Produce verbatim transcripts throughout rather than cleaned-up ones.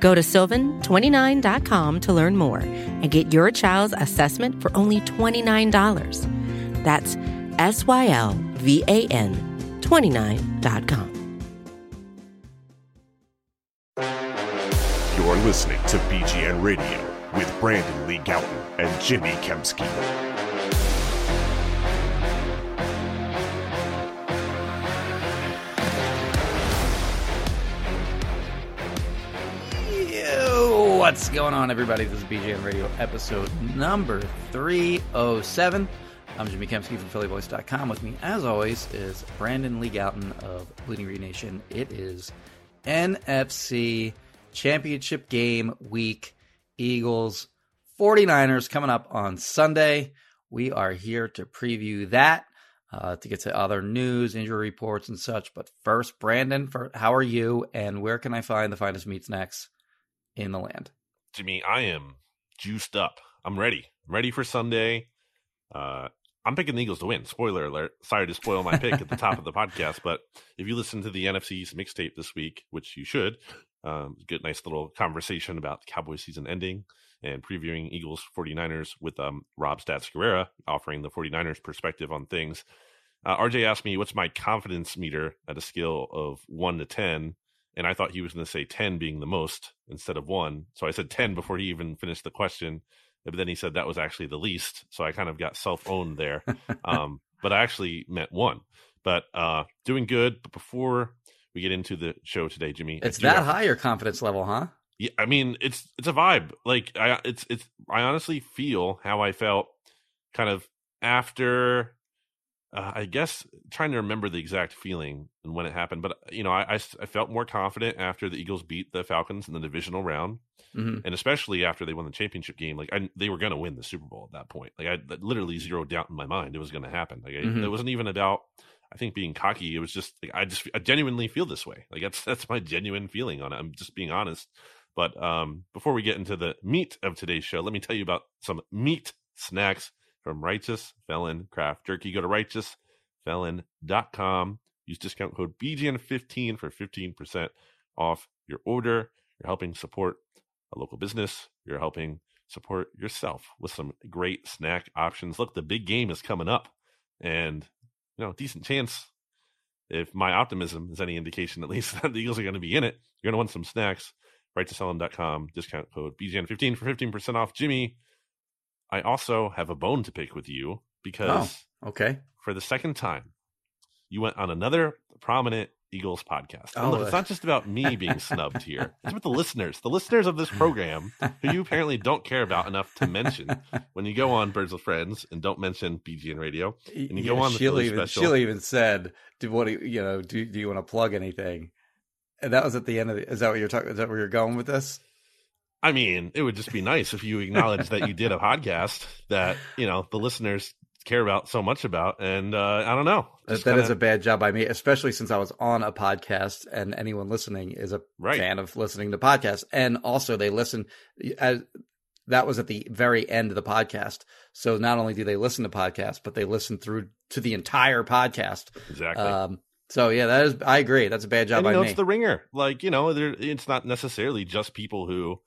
Go to sylvan twenty-nine dot com to learn more and get your child's assessment for only twenty-nine dollars. That's S Y L V A N twenty-nine dot com. You're listening to B G N Radio with Brandon Lee Gouton and Jimmy Kemski. Yo, what's going on, everybody? This is B G N Radio episode number three oh seven. I'm Jimmy Kemski from philly voice dot com. With me, as always, is Brandon Lee Gouton of Bleeding Green Nation. It is N F C Championship game week. Eagles, forty-niners coming up on Sunday. We are here to preview that, uh, to get to other news, injury reports, and such. But first, Brandon, for, how are you, and where can I find the finest meat snacks in the land? Jimmy, I am juiced up. I'm ready. I'm ready for Sunday. Uh, I'm picking the Eagles to win. Spoiler alert. Sorry to spoil my pick at the top of the podcast, but if you listen to the N F C East mixtape this week, which you should, Um, good, nice little conversation about the Cowboys season ending and previewing Eagles forty-niners with um, Rob Stats Guerrera offering the forty-niners perspective on things. Uh, R J asked me, what's my confidence meter at a scale of one to ten? And I thought he was going to say ten being the most instead of one. So I said ten before he even finished the question. But then he said that was actually the least. So I kind of got self-owned there. um, but I actually meant one. But uh, doing good. But before we get into the show today, Jimmy, it's that have, high your confidence level, huh? Yeah, I mean, it's it's a vibe. Like I, it's it's I honestly feel how I felt, kind of after, uh, I guess, trying to remember the exact feeling and when it happened. But you know, I I, I felt more confident after the Eagles beat the Falcons in the divisional round, mm-hmm. and especially after they won the championship game. Like I, they were going to win the Super Bowl at that point. Like I literally zeroed doubt in my mind it was going to happen. Like mm-hmm. I, it wasn't even about, I think, being cocky. It was just like, I just I genuinely feel this way. Like that's that's my genuine feeling on it. I'm just being honest. But um, before we get into the meat of today's show, let me tell you about some meat snacks from Righteous Felon Craft Jerky. Go to righteous felon dot com. Use discount code B G N fifteen for fifteen percent off your order. You're helping support a local business. You're helping support yourself with some great snack options. Look, the big game is coming up, and you know, decent chance, if my optimism is any indication, at least, that the Eagles are going to be in it. You're going to want some snacks. right to sell them dot com, discount code B G N fifteen for fifteen percent off. Jimmy, I also have a bone to pick with you because, oh, okay, for the second time, you went on another prominent Eagles podcast. And oh, look, it's not just about me being snubbed here. It's about the listeners, the listeners of this program, who you apparently don't care about enough to mention when you go on Birds with Friends and don't mention B G N Radio. And you yeah, go on the Philly even, special. Sheila even said, "Do what do you, you know? Do, do you want to plug anything?" And that was at the end of the. Is that what you're talking? Is that where you're going with this? I mean, it would just be nice if you acknowledged that you did a podcast that you know the listeners care about so much about, and uh I don't know, that kinda is a bad job by me, especially since I was on a podcast, and anyone listening is a right. fan of listening to podcasts, and also they listen as that was at the very end of the podcast, so not only do they listen to podcasts, but they listen through to the entire podcast. Exactly. um So yeah, that is, I agree, that's a bad job and, by you know, me. It's the ringer, like, you know, it's not necessarily just people who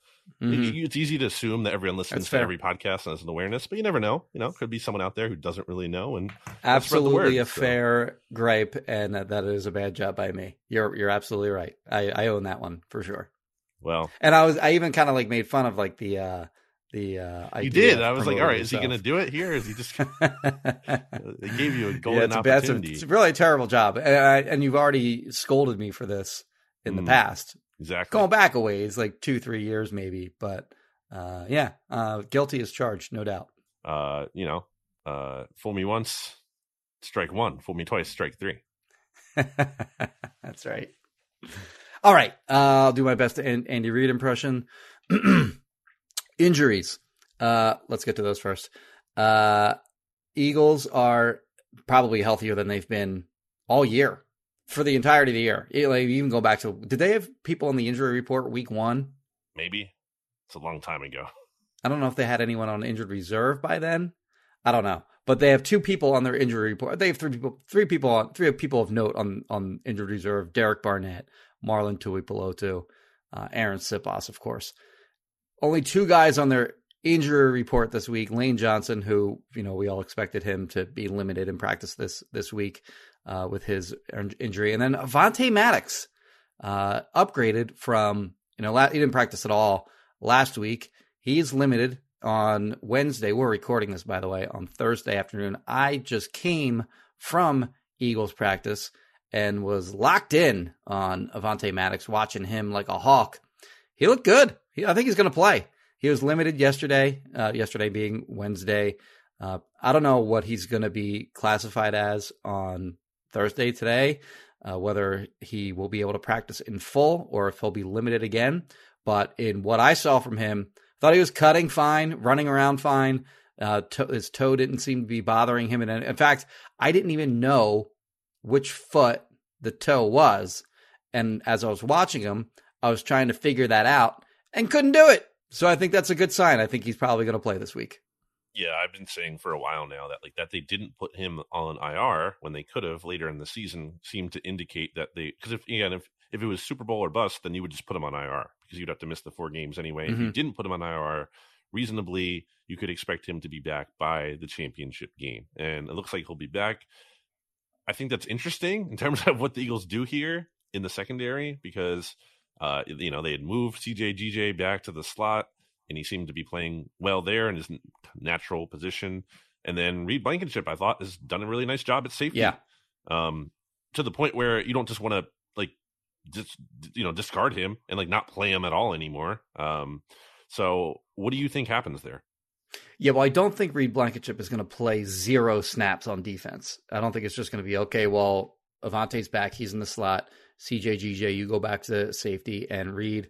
mm-hmm. It's easy to assume that everyone listens that's to fair. Every podcast and has an awareness, but you never know. You know, could be someone out there who doesn't really know. And absolutely word, a so. fair gripe, and that, that is a bad job by me. You're you're absolutely right. I, I own that one for sure. Well, and I was I even kind of like made fun of like the uh, the uh, idea. You did. I was like, all right, himself. Is he going to do it here? Is he just? They gave you a golden yeah, it's opportunity. A bad, it's, a, it's really a terrible job, and I, and you've already scolded me for this in mm. the past. Exactly. Going back a ways, like two, three years maybe. But uh, yeah, uh, guilty as charged, no doubt. Uh, you know, uh, fool me once, strike one. Fool me twice, strike three. That's right. All right. Uh, I'll do my best to an- Andy Reid impression. Injuries. Uh, let's get to those first. Uh, Eagles are probably healthier than they've been all year for the entirety of the year. It, like, even go back to, did they have people on the injury report week one? Maybe. It's a long time ago. I don't know if they had anyone on injured reserve by then. I don't know, but they have two people on their injury report. They have three people, three people on three people of note on, on injured reserve: Derek Barnett, Marlon Tuipulotu, uh, Aaron Sipos, of course. Only two guys on their injury report this week: Lane Johnson, who, you know, we all expected him to be limited in practice this this week uh, with his injury, and then Avonte Maddox, uh, upgraded from, you know, la- he didn't practice at all last week. He's limited on Wednesday. We're recording this, by the way, on Thursday afternoon. I just came from Eagles practice and was locked in on Avonte Maddox, watching him like a hawk. He looked good. He, I think he's going to play. He was limited yesterday, uh, yesterday being Wednesday. Uh, I don't know what he's going to be classified as on Thursday today, uh, whether he will be able to practice in full or if he'll be limited again. But in what I saw from him, thought he was cutting fine, running around fine. Uh, to- his toe didn't seem to be bothering him. And in fact, I didn't even know which foot the toe was. And as I was watching him, I was trying to figure that out and couldn't do it. So I think that's a good sign. I think he's probably going to play this week. Yeah, I've been saying for a while now that like that they didn't put him on I R when they could have later in the season seemed to indicate that they, because if again if if it was Super Bowl or bust, then you would just put him on I R because you'd have to miss the four games anyway. Mm-hmm. If you didn't put him on I R, reasonably you could expect him to be back by the championship game, and it looks like he'll be back. I think that's interesting in terms of what the Eagles do here in the secondary because uh, you know they had moved C J G J back to the slot. And he seemed to be playing well there in his natural position. And then Reed Blankenship, I thought, has done a really nice job at safety. Yeah. Um, to the point where you don't just want to like just you know discard him and like not play him at all anymore. Um, so what do you think happens there? Yeah, well, I don't think Reed Blankenship is going to play zero snaps on defense. I don't think it's just going to be okay. Well, Avante's back; he's in the slot. C J G J, you go back to safety, and Reed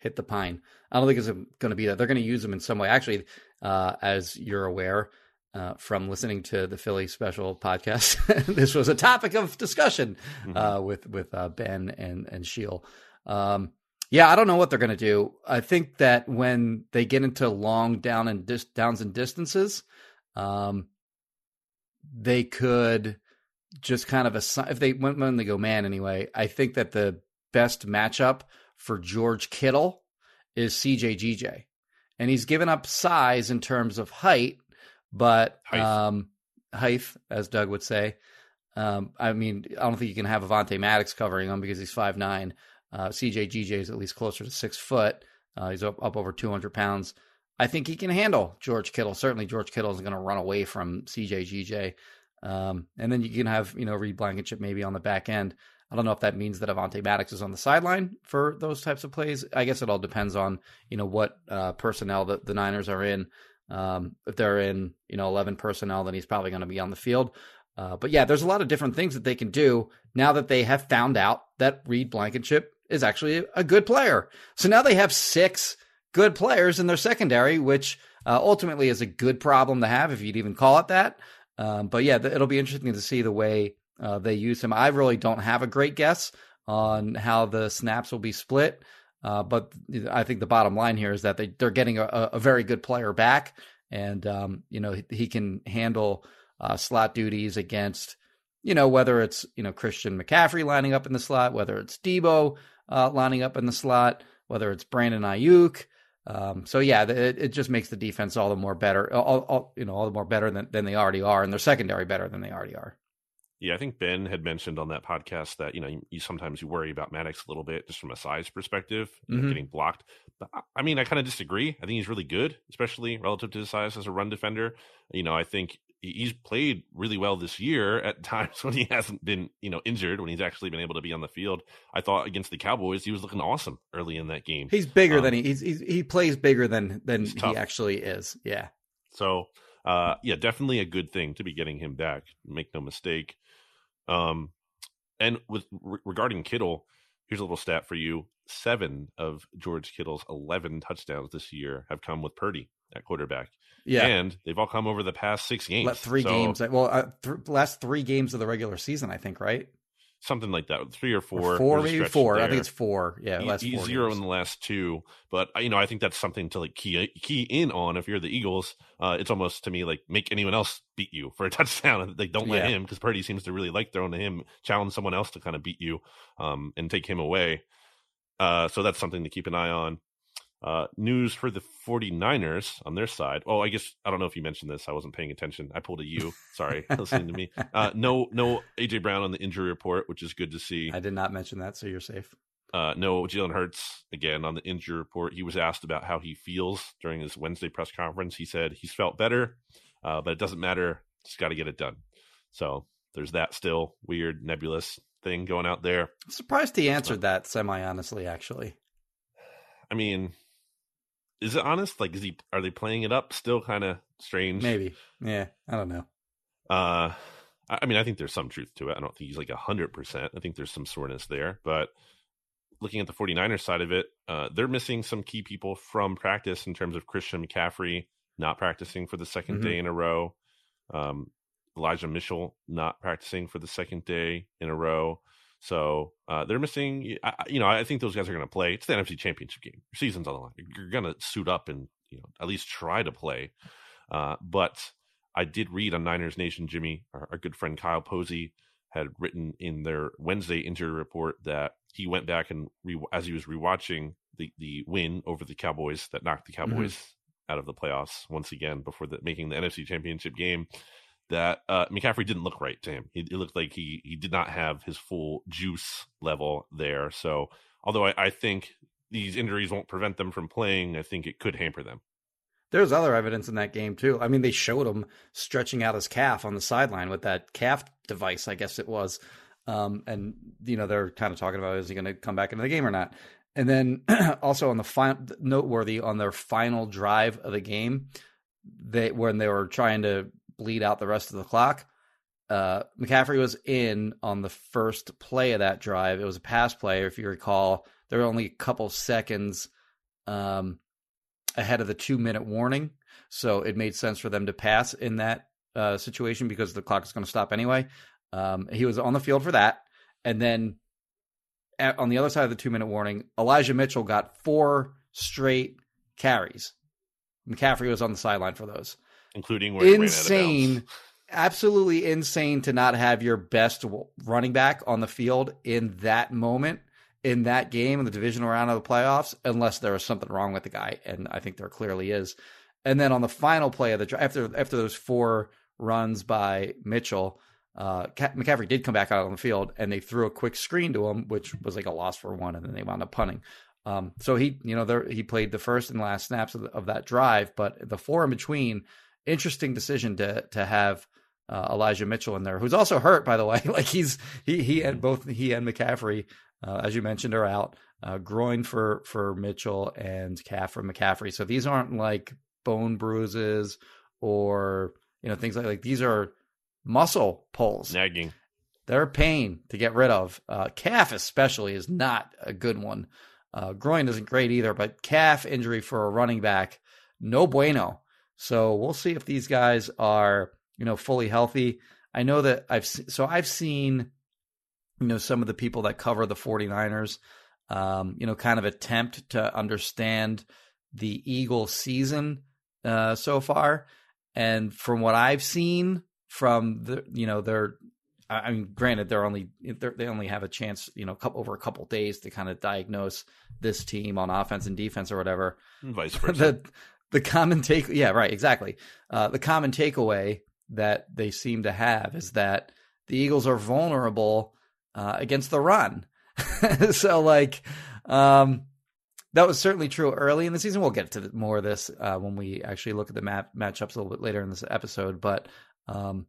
hit the pine. I don't think it's going to be that. They're going to use them in some way. Actually, uh, as you're aware uh, from listening to the Philly Special podcast, this was a topic of discussion mm-hmm. uh, with with uh, Ben and and Sheil. Um, yeah, I don't know what they're going to do. I think that when they get into long down and dis- downs and distances, um, they could just kind of assign if they when, when they go man anyway. I think that the best matchup for George Kittle is C J G J, and he's given up size in terms of height, but height. um height, as Doug would say. Um, I mean, I don't think you can have Avonte Maddox covering him because he's five nine. Uh, C J G J is at least closer to six foot. Uh, he's up, up over two hundred pounds. I think he can handle George Kittle. Certainly George Kittle isn't going to run away from C J G J. Um, and then you can have, you know, Reed Blankenship maybe on the back end. I don't know if that means that Avonte Maddox is on the sideline for those types of plays. I guess it all depends on, you know, what uh, personnel that the Niners are in. Um, if they're in, you know, eleven personnel, then he's probably going to be on the field. Uh, but yeah, there's a lot of different things that they can do now that they have found out that Reed Blankenship is actually a good player. So now they have six good players in their secondary, which uh, ultimately is a good problem to have, if you'd even call it that. Um, but yeah, th- it'll be interesting to see the way Uh, they use him. I really don't have a great guess on how the snaps will be split, uh, but I think the bottom line here is that they, they're getting a, a very good player back, and um, you know he, he can handle uh, slot duties against, you know, whether it's, you know, Christian McCaffrey lining up in the slot, whether it's Deebo uh, lining up in the slot, whether it's Brandon Aiyuk. Um, so yeah, it, it just makes the defense all the more better, all, all, you know, all the more better than, than they already are, and their secondary better than they already are. Yeah, I think Ben had mentioned on that podcast that, you know, you, you sometimes you worry about Maddox a little bit just from a size perspective, mm-hmm. like getting blocked. But I mean, I kind of disagree. I think he's really good, especially relative to his size as a run defender. You know, I think he's played really well this year at times when he hasn't been, you know, injured, when he's actually been able to be on the field. I thought against the Cowboys, he was looking awesome early in that game. He's bigger um, than he he's, he's, he plays bigger than than he actually is. Yeah. So, uh, yeah, definitely a good thing to be getting him back. Make no mistake. Um, and with re- regarding Kittle, here's a little stat for you. seven of George Kittle's eleven touchdowns this year have come with Purdy at quarterback. Yeah. And they've all come over the past six games. Three so, games. Well, uh, th- last three games of the regular season, I think, right? Something like that. Three or four. Or four, maybe four. There. I think it's four. Yeah. He, last four zero games. In the last two. But, you know, I think that's something to like key key in on if you're the Eagles. Uh, it's almost to me like make anyone else beat you for a touchdown. Like, don't let yeah. him, because Purdy seems to really like throwing to him, challenge someone else to kind of beat you um, and take him away. Uh, so that's something to keep an eye on. Uh, news for the 49ers on their side. Oh, I guess I don't know if you mentioned this. I wasn't paying attention. I pulled a U. Sorry, listening to me. Uh, no, no A J. Brown on the injury report, which is good to see. I did not mention that, so you're safe. Uh, no Jalen Hurts again on the injury report. He was asked about how he feels during his Wednesday press conference. He said he's felt better, uh, but it doesn't matter. Just got to get it done. So there's that still weird nebulous thing going out there. I'm surprised he answered but, that semi honestly. Actually, I mean. Is it honest? Like, is he? Are they playing it up? Still kind of strange. Maybe. Yeah, I don't know. Uh, I, I mean, I think there's some truth to it. I don't think he's like one hundred percent. I think there's some soreness there. But looking at the 49ers side of it, uh, they're missing some key people from practice in terms of Christian McCaffrey not practicing for the second mm-hmm. day in a row. Um, Elijah Mitchell not practicing for the second day in a row. So uh, they're missing, I, you know, I think those guys are going to play. It's the N F C Championship game. Your season's on the line. You're going to suit up and, you know, at least try to play. Uh, but I did read on Niners Nation, Jimmy, our, our good friend Kyle Posey had written in their Wednesday injury report that he went back and re- as he was rewatching the, the win over the Cowboys that knocked the Cowboys mm-hmm. out of the playoffs once again before the, making the N F C Championship game. That uh, McCaffrey didn't look right to him. It, it looked like he he did not have his full juice level there. So although I, I think these injuries won't prevent them from playing, I think it could hamper them. There's other evidence in that game, too. I mean, they showed him stretching out his calf on the sideline with that calf device, I guess it was. Um, and, you know, they're kind of talking about, is he going to come back into the game or not? And then also on the final, noteworthy on their final drive of the game, they when they were trying to bleed out the rest of the clock. Uh, McCaffrey was in on the first play of that drive. It was a pass play. If you recall, there were only a couple seconds um, ahead of the two minute warning. So it made sense for them to pass in that uh, situation because the clock is going to stop anyway. Um, he was on the field for that. And then at, on the other side of the two minute warning, Elijah Mitchell got four straight carries. McCaffrey was on the sideline for those. Including where insane, absolutely insane to not have your best running back on the field in that moment, in that game, in the divisional round of the playoffs, unless there is something wrong with the guy. And I think there clearly is. And then on the final play of the after after those four runs by Mitchell, uh, McCaffrey did come back out on the field and they threw a quick screen to him, which was like a loss for one. And then they wound up punting. Um, so he, you know, there, he played the first and last snaps of, the, of that drive, but the four in between. Interesting decision to to have uh, Elijah Mitchell in there, who's also hurt, by the way. Like he's he he and both he and McCaffrey, uh, as you mentioned, are out. Uh, groin for for Mitchell and calf for McCaffrey. So these aren't like bone bruises or you know things like like these are muscle pulls. Nagging. They're pain to get rid of. Uh, calf especially is not a good one. Uh, groin isn't great either, but calf injury for a running back, no bueno. So we'll see if these guys are, you know, fully healthy. I know that I've so I've seen, you know, some of the people that cover the 49ers, um, you know, kind of attempt to understand the Eagle season uh, so far. And from what I've seen from the, you know, they're, I mean, granted, they're only they're, they only have a chance, you know, couple, over a couple of days to kind of diagnose this team on offense and defense or whatever. And vice versa. the, The common take, yeah, right, exactly. Uh, the common takeaway that they seem to have is that the Eagles are vulnerable uh, against the run. So, like, um, that was certainly true early in the season. We'll get to more of this uh, when we actually look at the map matchups a little bit later in this episode. But, um,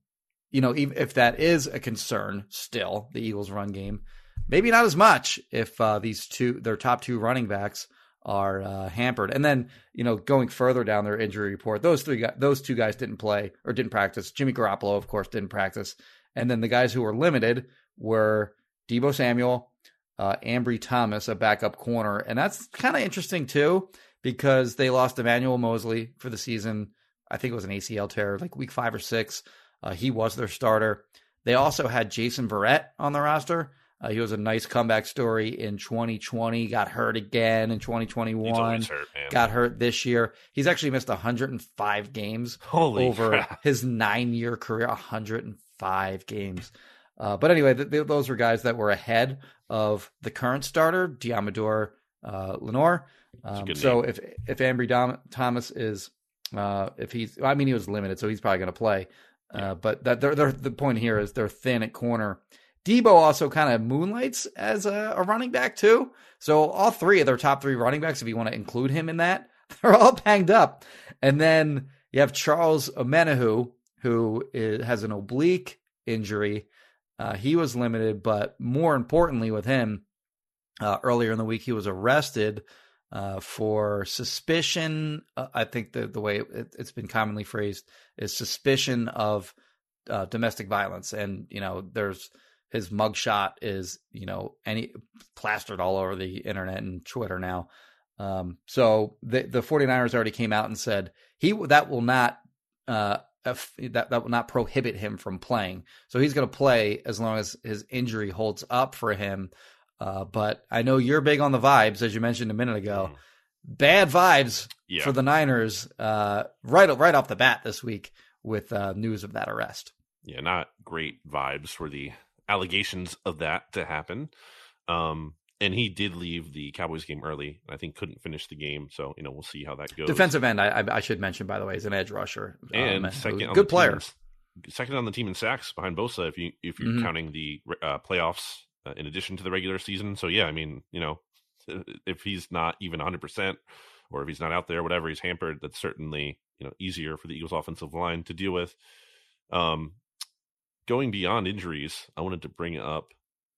you know, even if that is a concern still, the Eagles' run game, maybe not as much if uh, these two, their top two running backs, are uh, hampered. And then, you know, going further down their injury report, those three guys, those two guys didn't play or didn't practice. Jimmy Garoppolo, of course, didn't practice. And then the guys who were limited were Deebo Samuel, uh, Ambry Thomas, a backup corner. And that's kind of interesting, too, because they lost Emmanuel Mosley for the season. I think it was an A C L tear, like week five or six. Uh, he was their starter. They also had Jason Verrett on the roster. Uh, he was a nice comeback story in twenty twenty, got hurt again in twenty twenty-one, always hurt, man. Got hurt this year. He's actually missed one hundred five games Holy over crap. his nine-year career, one hundred five games. Uh, but anyway, th- th- those were guys that were ahead of the current starter, Diamador uh, Lenore. Um, so name. if if Ambry Dom- Thomas is, uh, if he's, I mean, he was limited, so he's probably going to play. Uh, yeah. But that they're, they're, the point here is they're thin at corner. Deebo also kind of moonlights as a, a running back, too. So all three of their top three running backs, if you want to include him in that, they're all banged up. And then you have Charles Omenihu, who is, has an oblique injury. Uh, he was limited, but more importantly with him, uh, earlier in the week, he was arrested uh, for suspicion. Uh, I think the, the way it, it's been commonly phrased is suspicion of uh, domestic violence. And, you know, there's... His mugshot is, you know, any plastered all over the internet and Twitter now. Um, so the, the 49ers already came out and said he that will not uh, that that will not prohibit him from playing. So he's going to play as long as his injury holds up for him. Uh, but I know you're big on the vibes, as you mentioned a minute ago. Mm. Bad vibes yeah. for the Niners uh, right right off the bat this week with uh, news of that arrest. Yeah, not great vibes for the. Allegations of that to happen. Um, and he did leave the Cowboys game early, I think couldn't finish the game. So, you know, we'll see how that goes. Defensive end, I, I should mention, by the way, is an edge rusher. And um, second on good player. Team, second on the team in sacks behind Bosa, if, you, if you're mm-hmm. counting the uh, playoffs uh, in addition to the regular season. So, yeah, I mean, you know, if he's not even one hundred percent or if he's not out there, whatever, he's hampered, that's certainly, you know, easier for the Eagles offensive line to deal with. Um, Going beyond injuries, I wanted to bring up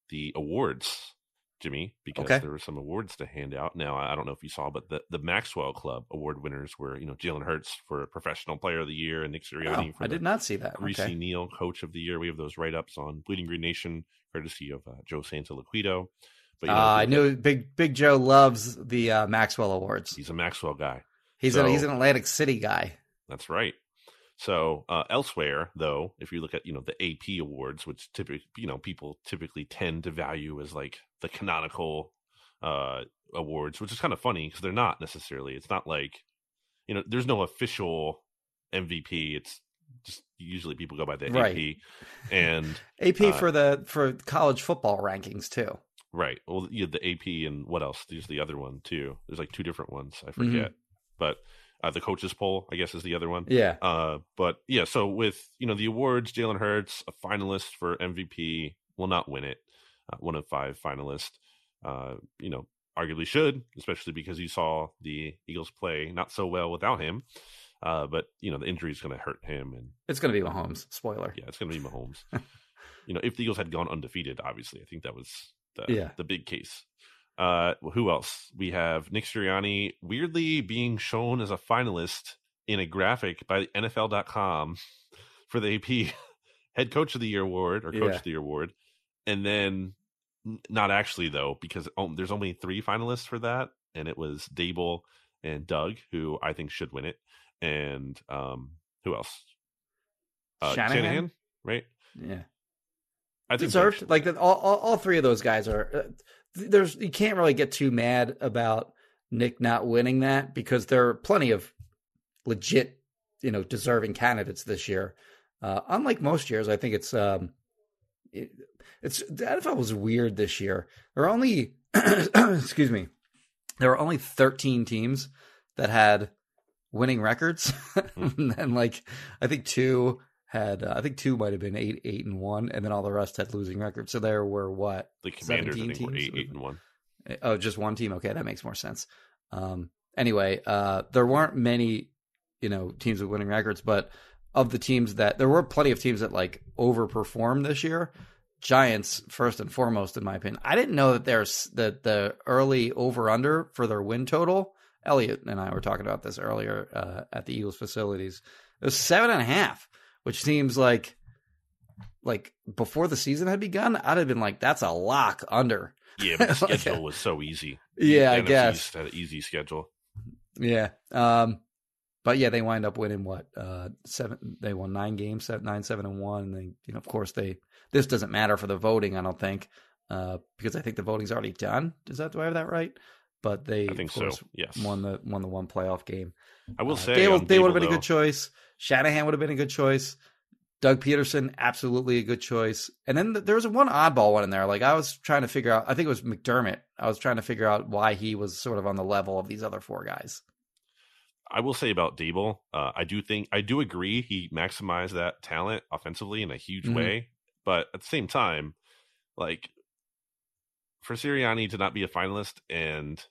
the awards, Jimmy, because okay. there were some awards to hand out. Now, I don't know if you saw, but the, the Maxwell Club award winners were, you know, Jalen Hurts for Professional Player of the Year and Nick Sirianni oh, for I did not see that. Greasy okay. Neal Coach of the Year. We have those write-ups on Bleeding Green Nation, courtesy of uh, Joe Santaliquido. But you know, uh, I knew that, Big Big Joe loves the uh, Maxwell Awards. He's a Maxwell guy. He's so, a, he's an Atlantic City guy. That's right. So uh, elsewhere, though, if you look at, you know, the A P awards, which typically, you know, people typically tend to value as like the canonical uh, awards, which is kind of funny because they're not necessarily. It's not like, you know, there's no official M V P. It's just usually people go by the right. A P and A P uh, for the for college football rankings, too. Right. Well, you have the A P and what else? There's the other one, too. There's like two different ones. I forget. Mm-hmm. But Uh, the coaches poll, I guess, is the other one. Yeah. Uh, but yeah, so with, you know, the awards, Jalen Hurts, a finalist for M V P, will not win it. Uh, one of five finalists, uh, you know, arguably should, especially because you saw the Eagles play not so well without him. Uh, but, you know, the injury is going to hurt him. And it's going to be Mahomes. Spoiler. Yeah, it's going to be Mahomes. You know, if the Eagles had gone undefeated, obviously, I think that was the, yeah. the big case. Uh, who else? We have Nick Sirianni weirdly being shown as a finalist in a graphic by N F L dot com for the A P Head Coach of the Year Award or Coach yeah. of the Year Award. And then not actually, though, because um, there's only three finalists for that. And it was Dable and Doug, who I think should win it. And um, who else? Uh, Shanahan? Shanahan, right? Yeah. I think deserved. Like that. All, all, all three of those guys are... Uh, There's you can't really get too mad about Nick not winning that because there are plenty of legit, you know, deserving candidates this year. Uh, unlike most years, I think it's um, it, it's the N F L was weird this year. There are only excuse me, there were only thirteen teams that had winning records, and then, like I think two had uh, I think two might have been eight, eight and one, and then all the rest had losing records. So there were what? The Commanders I think were eight, eight and one. Oh, just one team. Okay, that makes more sense. Um, anyway, uh, there weren't many, you know, teams with winning records, but of the teams that there were plenty of teams that like overperformed this year. Giants first and foremost, in my opinion. I didn't know that there's that the early over under for their win total. Elliot and I were talking about this earlier uh, at the Eagles facilities. It was seven and a half. Which seems like, like before the season had begun, I'd have been like, that's a lock under. Yeah, but the schedule like, was so easy. Yeah, I guess. Had an easy schedule. Yeah. Um, but yeah, they wind up winning what? Uh, seven. They won nine games, seven, nine, seven, and one. And they, you know, of course, they. This doesn't matter for the voting, I don't think, uh, because I think the voting's already done. Does that? Do I have that right? But they, I think of course, so. Yes. won the won the one playoff game. I will uh, say Dable, they would have been though. a good choice. Shanahan would have been a good choice. Doug Peterson, absolutely a good choice. And then th- there was one oddball one in there. Like I was trying to figure out, I think it was McDermott. I was trying to figure out why he was sort of on the level of these other four guys. I will say about Dable, uh, I do think, I do agree he maximized that talent offensively in a huge mm-hmm. way. But at the same time, like for Sirianni to not be a finalist and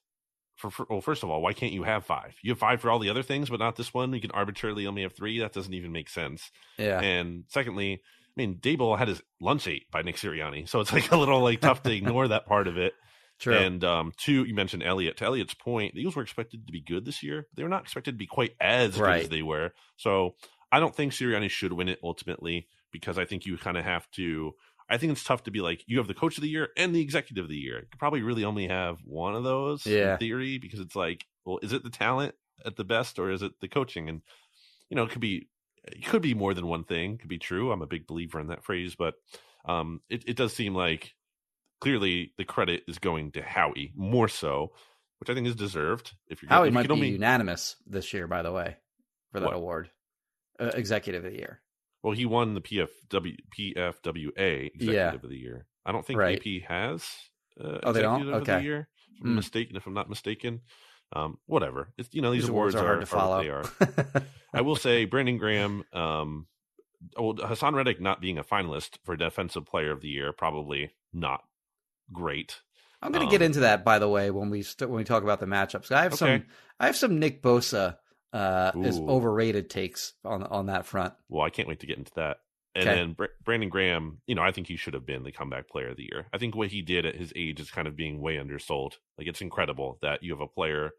for, for, well, first of all, why can't you have five? You have five for all the other things, but not this one. You can arbitrarily only have three. That doesn't even make sense. Yeah. And secondly, I mean, Dable had his lunch ate by Nick Sirianni. So it's like a little like tough to ignore that part of it. True. And um, two, you mentioned Elliott. To Elliott's point, the Eagles were expected to be good this year. They were not expected to be quite as right. good as they were. So I don't think Sirianni should win it ultimately, because I think you kind of have to, I think it's tough to be like, you have the coach of the year and the executive of the year. You could probably really only have one of those yeah. in theory, because it's like, well, is it the talent at the best or is it the coaching? And, you know, it could be, it could be more than one thing. It could be true. I'm a big believer in that phrase, but um, it, it does seem like clearly the credit is going to Howie more so, which I think is deserved. If you're Howie if might you be only... unanimous this year, by the way, for that what? award, uh, executive of the year. Well, he won the P F W, P F W A Executive yeah. of the Year. I don't think right. A P has uh, oh, they don't? Executive okay. of the Year. If I'm, mm. mistaken, if I'm not mistaken, um, whatever. It's, you know, these, these awards, awards are, are hard to follow. Are what they are. I will say Brandon Graham, um, old Haason Reddick not being a finalist for Defensive Player of the Year, probably not great. I'm going to um, get into that, by the way, when we st- when we talk about the matchups. I have okay. some. I have some Nick Bosa. Uh, Ooh. is overrated takes on on that front. Well, I can't wait to get into that. And okay. then Br- Brandon Graham, you know, I think he should have been the comeback player of the year. I think what he did at his age is kind of being way undersold. Like, it's incredible that you have a player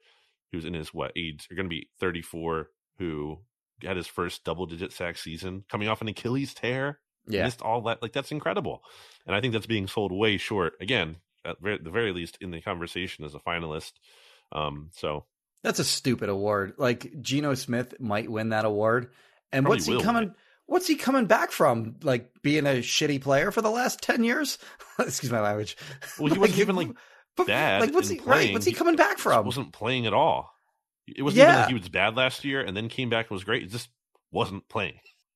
who's in his, what, age, you're going to be thirty-four, who had his first double-digit sack season, coming off an Achilles tear, yeah. missed all that. Like, that's incredible. And I think that's being sold way short, again, at the very least, in the conversation as a finalist. Um, so... That's a stupid award. Like, Geno Smith might win that award. And Probably what's he coming win. what's he coming back from? Like, being a shitty player for the last ten years? Excuse my language. Well, he like, wasn't even like but, bad. Like, what's he playing. right? What's he coming back from? He wasn't playing at all. It wasn't yeah. even like he was bad last year and then came back and was great. He just wasn't playing.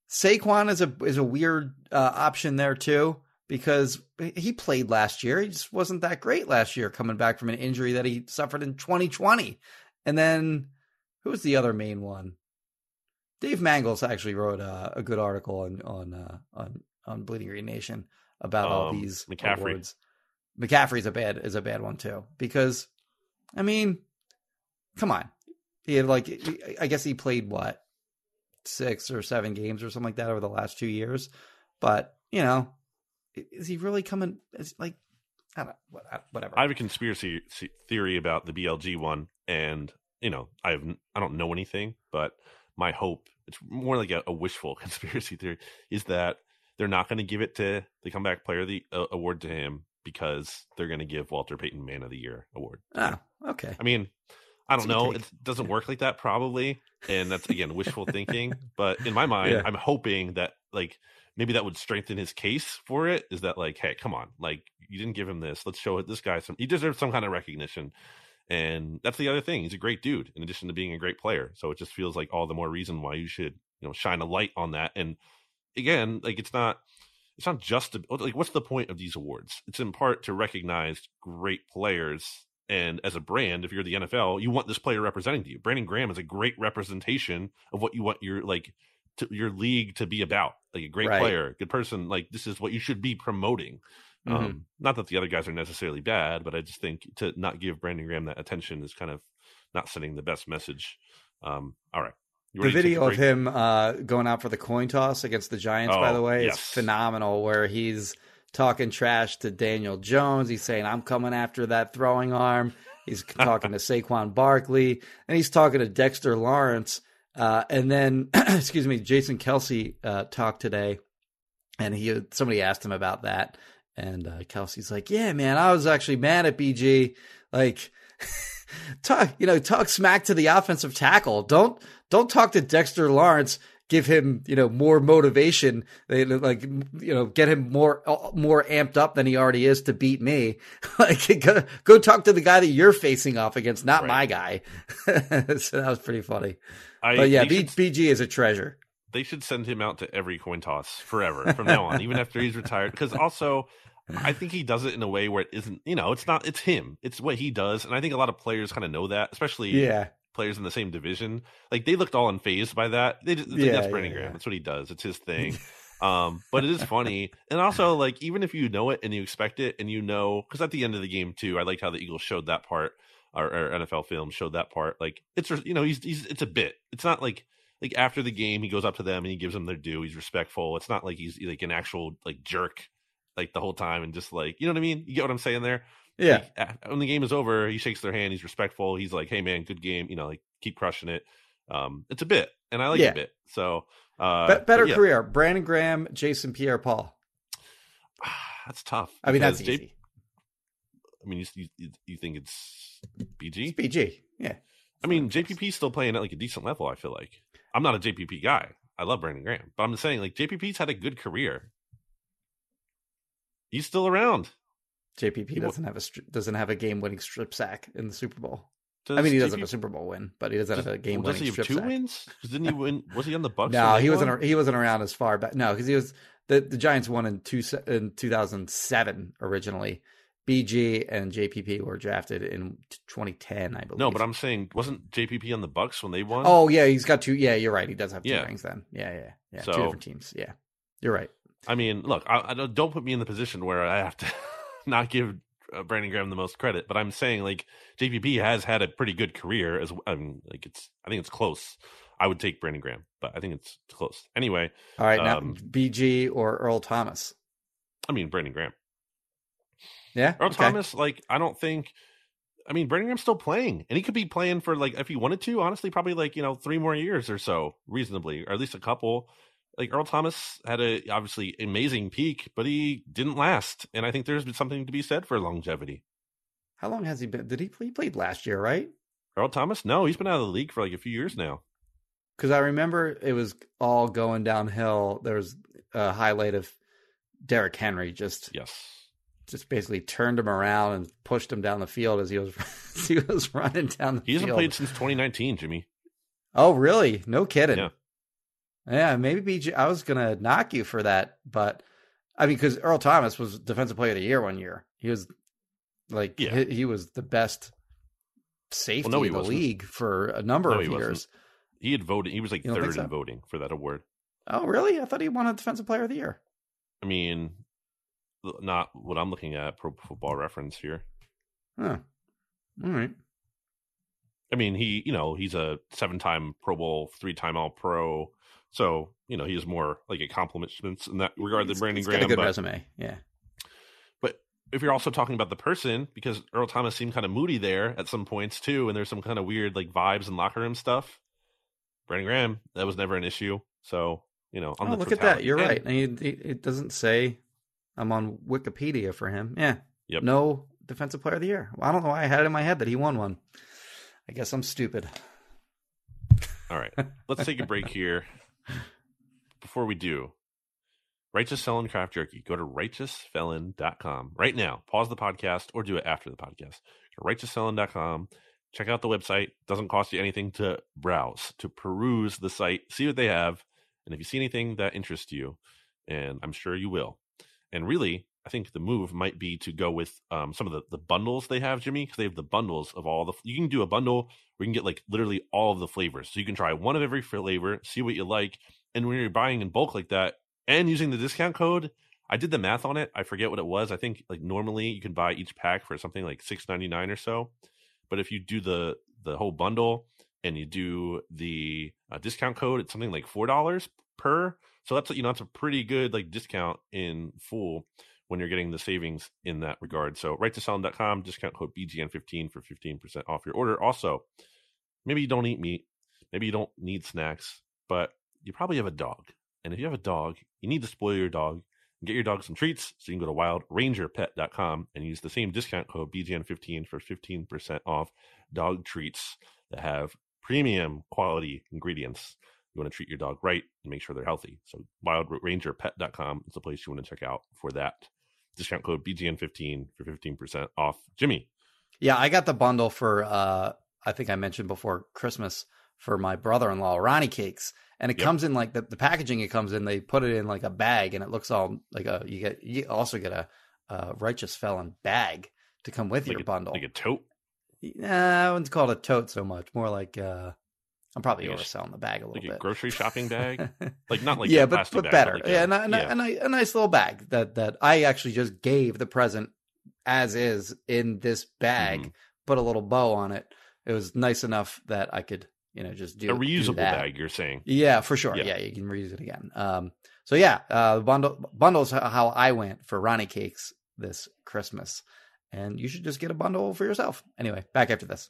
Saquon is a is a weird uh, option there too, because he played last year. He just wasn't that great last year, coming back from an injury that he suffered in twenty twenty. And then, who was the other main one? Dave Mangels actually wrote a, a good article on on uh, on on Bleeding Green Nation about um, all these McCaffrey. awards. McCaffrey's a bad is a bad one too, because, I mean, come on, he had like I guess he played what six or seven games or something like that over the last two years, but you know, is he really coming? Is, like, I don't know, whatever. I have a conspiracy theory about the B L G one. And, you know, I have I don't know anything, but my hope, it's more like a, a wishful conspiracy theory, is that they're not going to give it to the comeback player of the uh, award to him, because they're going to give Walter Payton Man of the Year award. Oh, okay. I mean, I don't that's know. It doesn't work like that probably. And that's, again, wishful thinking. But in my mind, yeah. I'm hoping that, like, maybe that would strengthen his case for it, is that, like, hey, come on. Like, you didn't give him this. Let's show it. This guy, some, he deserves some kind of recognition. And that's the other thing. He's a great dude, in addition to being a great player. So it just feels like all the more reason why you should, you know, shine a light on that. And again, like, it's not, it's not just a, like, what's the point of these awards? It's in part to recognize great players. And as a brand, if you're the N F L, you want this player representing you. Brandon Graham is a great representation of what you want your, like, to, your league to be about. Like, a great right. player, good person. Like, this is what you should be promoting. Um, mm-hmm. Not that the other guys are necessarily bad, but I just think to not give Brandon Graham that attention is kind of not sending the best message. Um, all right. The video of him uh, going out for the coin toss against the Giants, oh, by the way, yes. is phenomenal, where he's talking trash to Daniel Jones. He's saying, I'm coming after that throwing arm. He's talking to Saquon Barkley, and he's talking to Dexter Lawrence. Uh, and then, excuse me, Jason Kelce uh, talked today, and he somebody asked him about that. And uh, Kelsey's like, yeah, man, I was actually mad at B G. Like, talk, you know, talk smack to the offensive tackle. Don't don't talk to Dexter Lawrence. Give him, you know, more motivation. They, like, you know, get him more more amped up than he already is to beat me. Like, go, go talk to the guy that you're facing off against, not right. my guy. So that was pretty funny. I, but yeah, B, should... B G is a treasure. They should send him out to every coin toss forever from now on, even after he's retired. Because also, I think he does it in a way where it isn't, you know, it's not, it's him. It's what he does. And I think a lot of players kind of know that, especially yeah. players in the same division. Like, they looked all unfazed by that. They just, yeah, like, that's Brandon yeah, Graham. Yeah. That's what he does. It's his thing. um, but it is funny. And also, like, even if you know it and you expect it and you know, because at the end of the game, too, I liked how the Eagles showed that part, or, or N F L Films showed that part. Like, it's, you know, he's, he's, it's a bit. It's not like, Like after the game, he goes up to them and he gives them their due. He's respectful. It's not like he's like an actual like jerk like the whole time and just like, you know what I mean? You get what I'm saying there? Yeah. Like, when the game is over, he shakes their hand. He's respectful. He's like, hey man, good game. You know, like keep crushing it. Um, it's a bit, and I like yeah. a bit. So uh, Be- better yeah. career: Brandon Graham, Jason Pierre-Paul. That's tough. I mean, that's J- easy. I mean, you, you you think it's B G? It's B G, yeah. I mean, J P P's still playing at like a decent level. I feel like. I'm not a J P P guy. I love Brandon Graham, but I'm just saying, like, J P P's had a good career. He's still around. J P P doesn't have a doesn't have a game winning strip sack in the Super Bowl. Does I mean, he doesn't J P... have a Super Bowl win, but he doesn't does, have a game winning strip sack. Does he have two sack. wins? Didn't he win? Was he on the Bucs? No, he wasn't. He wasn't around as far back. No, because he was the, the Giants won in two in two thousand seven originally. B G and J P P were drafted in twenty ten, I believe. No, but I'm saying, wasn't J P P on the Bucs when they won? Oh, yeah, he's got two. Yeah, you're right. He does have two yeah. rings then. Yeah, yeah, yeah. So, two different teams. Yeah, you're right. I mean, look, I, I don't, don't put me in the position where I have to not give Brandon Graham the most credit, but I'm saying, like, J P P has had a pretty good career. As I mean, like, it's, I think it's close. I would take Brandon Graham, but I think it's close. Anyway. All right, um, now B G or Earl Thomas? I mean, Brandon Graham. Yeah, Earl okay. Thomas, like, I don't think, I mean, Brandon Graham's still playing, and he could be playing for, like, if he wanted to, honestly, probably, like, you know, three more years or so, reasonably, or at least a couple. Like, Earl Thomas had a, obviously, amazing peak, but he didn't last, and I think there's been something to be said for longevity. How long has he been? Did he play? He played last year, right? Earl Thomas? No, he's been out of the league for, like, a few years now. Because I remember it was all going downhill. There was a highlight of Derrick Henry just... Yes. Just basically turned him around and pushed him down the field as he was as he was running down the he field. He hasn't played since twenty nineteen, Jimmy. Oh, really? No kidding. Yeah, yeah, maybe B G. I was gonna knock you for that, but I mean, because Earl Thomas was Defensive Player of the Year one year. He was like, yeah. he, he was the best safety well, no, in the wasn't. league for a number no, of he years. Wasn't. He had voted. He was like third so? in voting for that award. Oh, really? I thought he won a Defensive Player of the Year. I mean. Not what I'm looking at. Pro Football Reference here. Huh. All right. I mean, he, you know, he's a seven-time Pro Bowl, three-time All-Pro. So, you know, he is more like a compliment in that regard than Brandon Graham. He's got a good but, resume, yeah. But if you're also talking about the person, because Earl Thomas seemed kind of moody there at some points too, and there's some kind of weird like vibes and locker room stuff. Brandon Graham, that was never an issue. So, you know, on oh, the look totality. at that. You're and, right. And he, he, it doesn't say. I'm on Wikipedia for him. Yeah. Yep. No Defensive Player of the Year. Well, I don't know why I had it in my head that he won one. I guess I'm stupid. All right. Let's take a break here. Before we do, Righteous Felon Craft Jerky. Go to righteous felon dot com right now. Pause the podcast or do it after the podcast. righteous felon dot com. Check out the website. Doesn't cost you anything to browse, to peruse the site, see what they have. And if you see anything that interests you, and I'm sure you will. And really, I think the move might be to go with um, some of the, the bundles they have, Jimmy, because they have the bundles of all the... You can do a bundle where you can get like literally all of the flavors. So you can try one of every flavor, see what you like. And when you're buying in bulk like that and using the discount code, I did the math on it. I forget what it was. I think like normally you can buy each pack for something like six ninety-nine or so. But if you do the, the whole bundle and you do the uh, discount code, it's something like four dollars per... So that's, you know, that's a pretty good like discount in full when you're getting the savings in that regard. So right to sell dot com, discount code B G N fifteen for fifteen percent off your order. Also, maybe you don't eat meat. Maybe you don't need snacks, but you probably have a dog. And if you have a dog, you need to spoil your dog. Get your dog some treats, so you can go to wild ranger pet dot com and use the same discount code B G N fifteen for fifteen percent off dog treats that have premium quality ingredients. You want to treat your dog right and make sure they're healthy. So wild ranger pet dot com is the place you want to check out for that. Discount code B G N fifteen for fifteen percent off. Jimmy. Yeah, I got the bundle for, uh, I think I mentioned before, Christmas for my brother-in-law, Ronnie Cakes. And it yep. comes in like the, the packaging it comes in, they put it in like a bag and it looks all like a, you get, you also get a, a righteous felon bag to come with like your a, bundle. Like a tote? Nah, I wouldn't call it a tote so much. More like, uh, I'm probably like overselling a, the bag a little like bit. Like a grocery shopping bag? Like not like yeah, a but, plastic but bag. Better. But like yeah, a, not, yeah. And I, a nice little bag that, that I actually just gave the present as is in this bag, mm-hmm. put a little bow on it. It was nice enough that I could, you know, just do a reusable do bag. You're saying, yeah, for sure. Yeah. yeah, you can reuse it again. Um, so yeah, uh, bundle bundles how I went for Ronnie Cakes this Christmas, and you should just get a bundle for yourself. Anyway, back after this.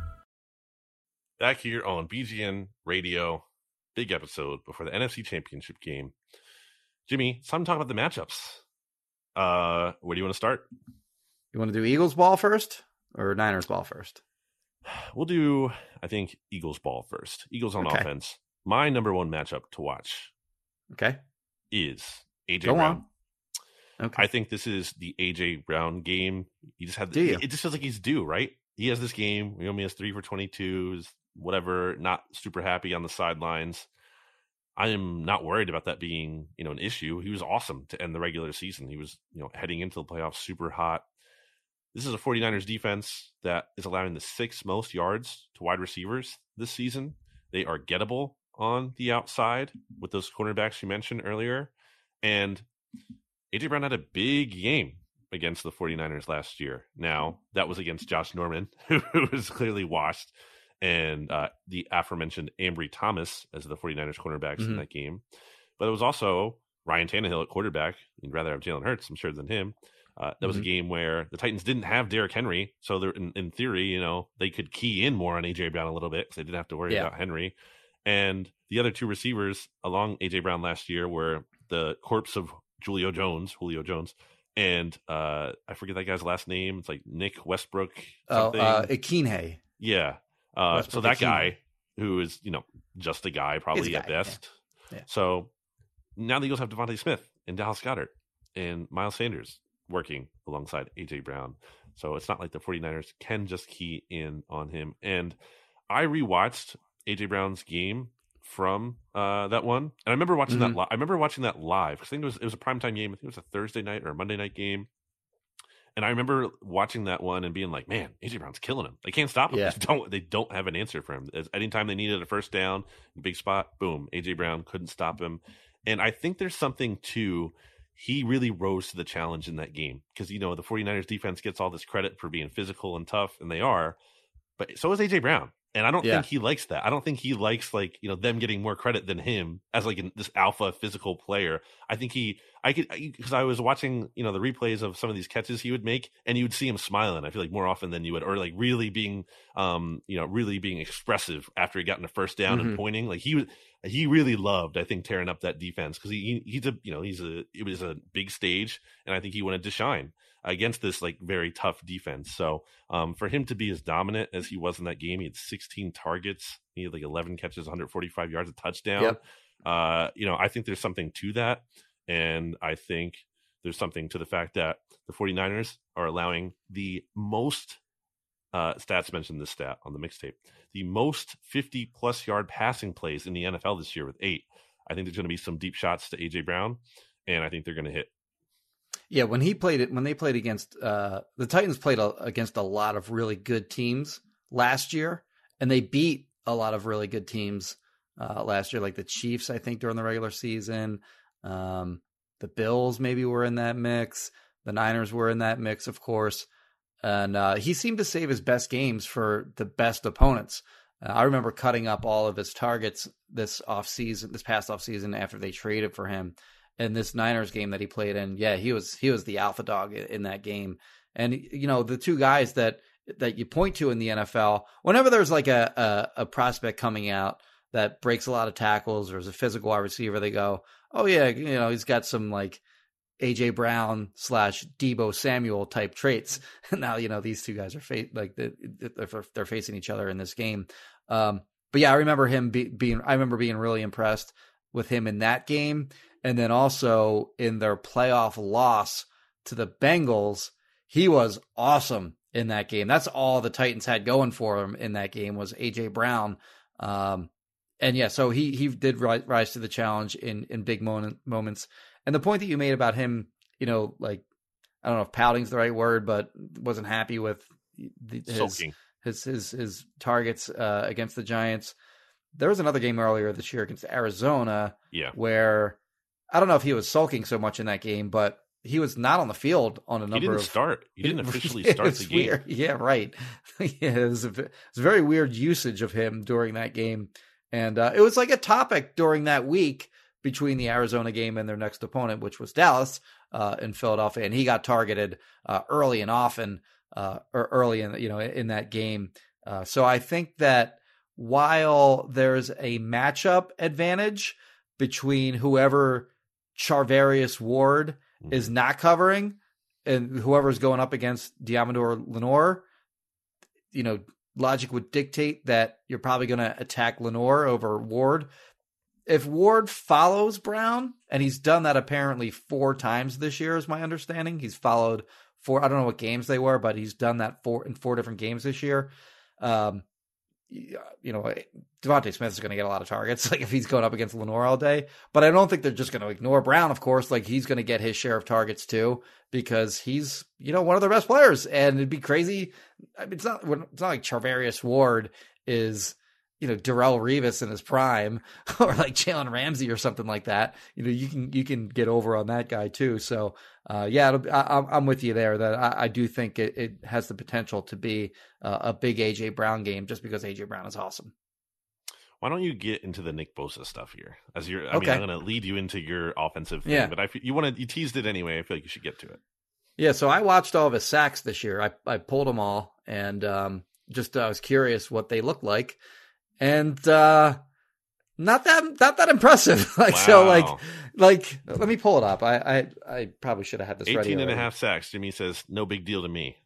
Back here on B G N Radio, big episode before the N F C Championship game. Jimmy, it's time to talk about the matchups. Uh, where do you want to start? You want to do Eagles ball first or Niners ball first? We'll do, I think, Eagles ball first. Eagles on okay. offense. My number one matchup to watch okay. is A J Go Brown. On. Okay. I think this is the A J Brown game. He just had the, it just feels like he's due, right? He has this game. He only has three for twenty-twos. Whatever, not super happy on the sidelines. I am not worried about that being, you know, an issue. He was awesome to end the regular season. He was, you know, heading into the playoffs super hot. This is a 49ers defense that is allowing the sixth most yards to wide receivers this season. They are gettable on the outside with those cornerbacks you mentioned earlier. And A J Brown had a big game against the 49ers last year. Now, that was against Josh Norman, who was clearly washed, and uh, the aforementioned Ambry Thomas as the 49ers cornerbacks mm-hmm. in that game. But it was also Ryan Tannehill at quarterback. You'd rather have Jalen Hurts, I'm sure, than him. Uh, that mm-hmm. was a game where the Titans didn't have Derrick Henry. So they're in, in theory, you know, they could key in more on A J. Brown a little bit because they didn't have to worry yeah. about Henry. And the other two receivers along A J. Brown last year were the corpse of Julio Jones, Julio Jones, and uh, I forget that guy's last name. It's like Nick Westbrook. Something. Oh, uh, Ikinhe. Yeah. Uh, so that guy who is, you know, just a guy probably at best. Yeah. Yeah. So now the Eagles have Devontae Smith and Dallas Goedert and Miles Sanders working alongside A J Brown. So it's not like the 49ers can just key in on him. And I rewatched A J Brown's game from uh, that one. And I remember watching mm-hmm. that. Li- I remember watching that live. Cause I think it was, it was a primetime game. I think it was a Thursday night or a Monday night game. And I remember watching that one and being like, man, A J Brown's killing him. They can't stop him. Yeah. They don't, they don't have an answer for him. As anytime they needed a first down, big spot, boom, A J Brown couldn't stop him. And I think there's something to he really rose to the challenge in that game because, you know, the 49ers defense gets all this credit for being physical and tough, and they are, but so is A J. Brown. And I don't yeah. think he likes that. I don't think he likes, like, you know, them getting more credit than him as like an, this alpha physical player. I think he, I could, because I, I was watching, you know, the replays of some of these catches he would make, and you would see him smiling. I feel like more often than you would, or like really being, um, you know, really being expressive after he got in the first down mm-hmm. and pointing. Like he was, he really loved, I think, tearing up that defense because he, he, he's a, you know, he's a, it was a big stage, and I think he wanted to shine against this like very tough defense. So um, for him to be as dominant as he was in that game, he had sixteen targets, he had like eleven catches, one forty-five yards, a touchdown. Yep. Uh, you know, I think there's something to that. And I think there's something to the fact that the 49ers are allowing the most uh, stats mentioned this stat on the mixtape, the most fifty plus yard passing plays in the N F L this year with eight. I think there's going to be some deep shots to A J Brown, and I think they're going to hit. Yeah, when he played it, when they played against uh, the Titans, played a, against a lot of really good teams last year, and they beat a lot of really good teams uh, last year, like the Chiefs, I think, during the regular season. Um, the Bills maybe were in that mix. The Niners were in that mix, of course. And uh, he seemed to save his best games for the best opponents. Uh, I remember cutting up all of his targets this off season, this past off season, after they traded for him. And this Niners game that he played in, yeah, he was he was the alpha dog in that game. And, you know, the two guys that that you point to in the N F L, whenever there's like a, a, a prospect coming out that breaks a lot of tackles or is a physical wide receiver, they go, oh, yeah, you know, he's got some like A J. Brown slash Deebo Samuel type traits. Now, you know, these two guys are fa- like they're, they're facing each other in this game. Um, but, yeah, I remember him be, being I remember being really impressed with him in that game. And then also in their playoff loss to the Bengals, he was awesome in that game. That's all the Titans had going for him in that game was A J. Brown. Um, and yeah, so he he did rise, rise to the challenge in, in big moment, moments. And the point that you made about him, you know, like, I don't know if pouting's the right word, but wasn't happy with the, his, his, his, his targets uh, against the Giants. There was another game earlier this year against Arizona yeah. where I don't know if he was sulking so much in that game, but he was not on the field on a number of... He didn't of, start. He didn't officially start the game. Weird. Yeah, right. yeah, it was, a, it was a very weird usage of him during that game. And uh, it was like a topic during that week between the Arizona game and their next opponent, which was Dallas uh, in Philadelphia. And he got targeted uh, early and often, uh, or early in, you know, in that game. Uh, so I think that while there's a matchup advantage between whoever... Charvarius Ward is not covering, and whoever's going up against Diamador Lenore, you know, logic would dictate that you're probably going to attack Lenore over Ward. If Ward follows Brown, and he's done that apparently four times this year, is my understanding. He's followed four, I don't know what games they were, but he's done that four in four different games this year. Um, you know, Devontae Smith is going to get a lot of targets, like if he's going up against Lenore all day. But I don't think they're just going to ignore Brown, of course. Like he's going to get his share of targets too, because he's, you know, one of their best players. And it'd be crazy. I mean, it's not it's not like Charvarius Ward is, you know, Darrelle Revis in his prime, or like Jalen Ramsey or something like that. You know, you can you can get over on that guy too. So uh, yeah, it'll, I, I'm with you there. That I, I do think it, it has the potential to be uh, a big A J. Brown game, just because A J. Brown is awesome. Why don't you get into the Nick Bosa stuff here? As you're, I okay. mean, I'm going to lead you into your offensive thing, yeah. but I you want to you teased it anyway. I feel like you should get to it. Yeah. So I watched all of his sacks this year. I I pulled them all, and um, just I uh, was curious what they looked like. And uh, not that not that impressive. Like wow. so, like like let me pull it up. I I, I probably should have had this ready. eighteen and a half sacks. Jimmy says no big deal to me.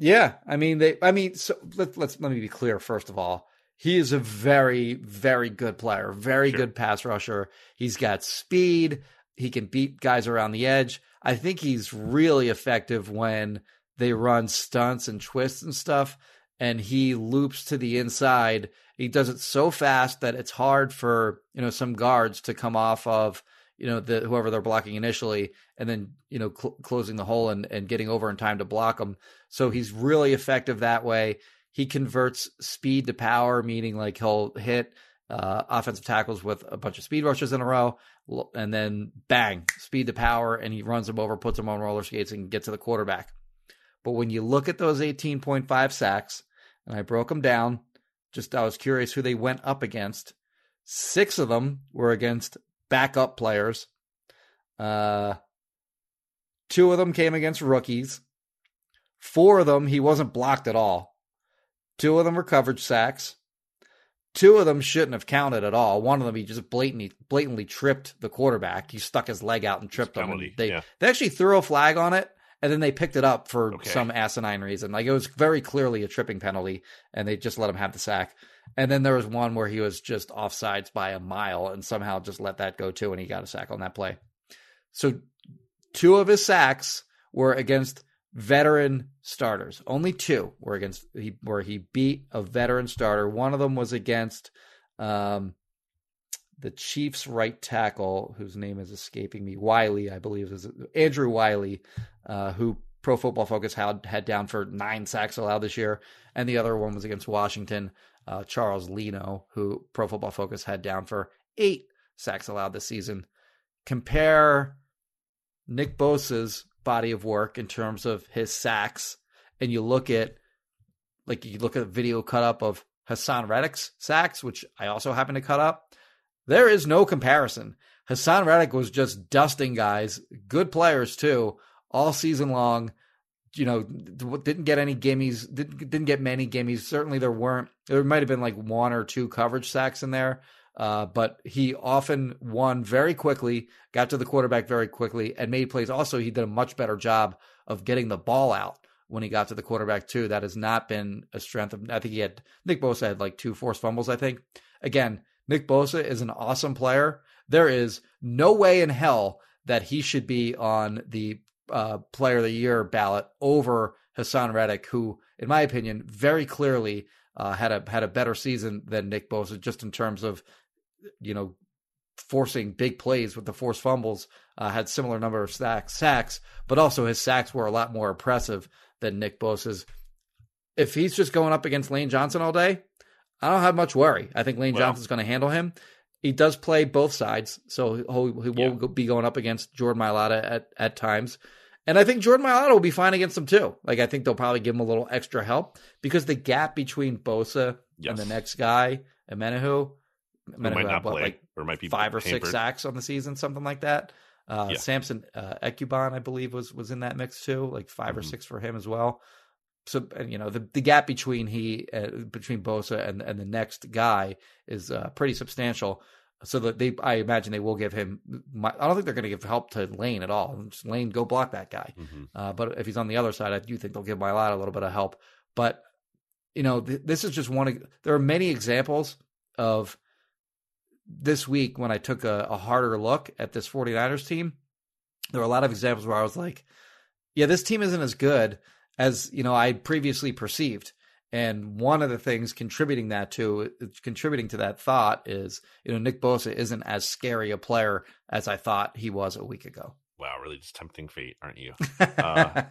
Yeah, I mean they. I mean, so let, let's let me be clear. First of all, he is a very very good player, very sure. good pass rusher. He's got speed. He can beat guys around the edge. I think he's really effective when they run stunts and twists and stuff, and he loops to the inside. He does it so fast that it's hard for, you know, some guards to come off of, you know, the, whoever they're blocking initially, and then, you know, cl- closing the hole and, and getting over in time to block them. So he's really effective that way. He converts speed to power, meaning like he'll hit uh, offensive tackles with a bunch of speed rushers in a row, and then bang, speed to power, and he runs him over, puts him on roller skates, and can get to the quarterback. But when you look at those eighteen point five sacks, and I broke them down, just I was curious who they went up against. Six of them were against backup players. Uh, two of them came against rookies. Four of them, he wasn't blocked at all. Two of them were coverage sacks. Two of them shouldn't have counted at all. One of them, he just blatantly, blatantly tripped the quarterback. He stuck his leg out and tripped him. And they, yeah. they actually threw a flag on it, and then they picked it up for okay. some asinine reason. Like, it was very clearly a tripping penalty, and they just let him have the sack. And then there was one where he was just offsides by a mile and somehow just let that go too, and he got a sack on that play. So two of his sacks were against veteran starters. Only two were against he, where he beat a veteran starter. One of them was against um, the Chiefs' right tackle, whose name is escaping me. Wiley, I believe, is Andrew Wiley, uh, who Pro Football Focus had, had down for nine sacks allowed this year. And the other one was against Washington, uh, Charles Leno, who Pro Football Focus had down for eight sacks allowed this season. Compare Nick Bosa's body of work in terms of his sacks, and you look at like you look at a video cut up of Haason Reddick's sacks, which I also happen to cut up. There is no comparison. Haason Reddick was just dusting guys, good players too, all season long. You know, didn't get any gimmies, didn't didn't get many gimmies. Certainly there weren't. There might have been like one or two coverage sacks in there. Uh, but he often won very quickly, got to the quarterback very quickly, and made plays. Also, he did a much better job of getting the ball out when he got to the quarterback, too. That has not been a strength of, I think he had, Nick Bosa had like two forced fumbles, I think. Again, Nick Bosa is an awesome player. There is no way in hell that he should be on the uh, Player of the Year ballot over Haason Reddick, who, in my opinion, very clearly uh, had a had a better season than Nick Bosa, just in terms of, you know, forcing big plays with the forced fumbles, uh, had similar number of sacks, sacks, but also his sacks were a lot more impressive than Nick Bosa's. If he's just going up against Lane Johnson all day, I don't have much worry. I think Lane well, Johnson's going to handle him. He does play both sides, so he, he will yeah. be going up against Jordan Mailata at, at times. And I think Jordan Mailata will be fine against him too. Like, I think they'll probably give him a little extra help because the gap between Bosa yes. and the next guy, Emenihu, Who might not play, like or might be five or hampered. six sacks on the season, something like that. Uh, yeah. Samson uh, Ekubon, I believe, was was in that mix too, like five mm-hmm. or six for him as well. So, and, you know, the, the gap between he uh, between Bosa and and the next guy is uh, pretty substantial. So that they, I imagine, they will give him. My, I don't think they're going to give help to Lane at all. Just Lane, go block that guy. Mm-hmm. Uh, but if he's on the other side, I do think they'll give Mailata a little bit of help. But you know, th- this is just one. Of, there are many examples of. This week, when I took a, a harder look at this 49ers team, there were a lot of examples where I was like, yeah, this team isn't as good as, you know, I previously perceived. And one of the things contributing that to contributing to that thought is, you know, Nick Bosa isn't as scary a player as I thought he was a week ago. Wow, really just tempting fate, aren't you? uh,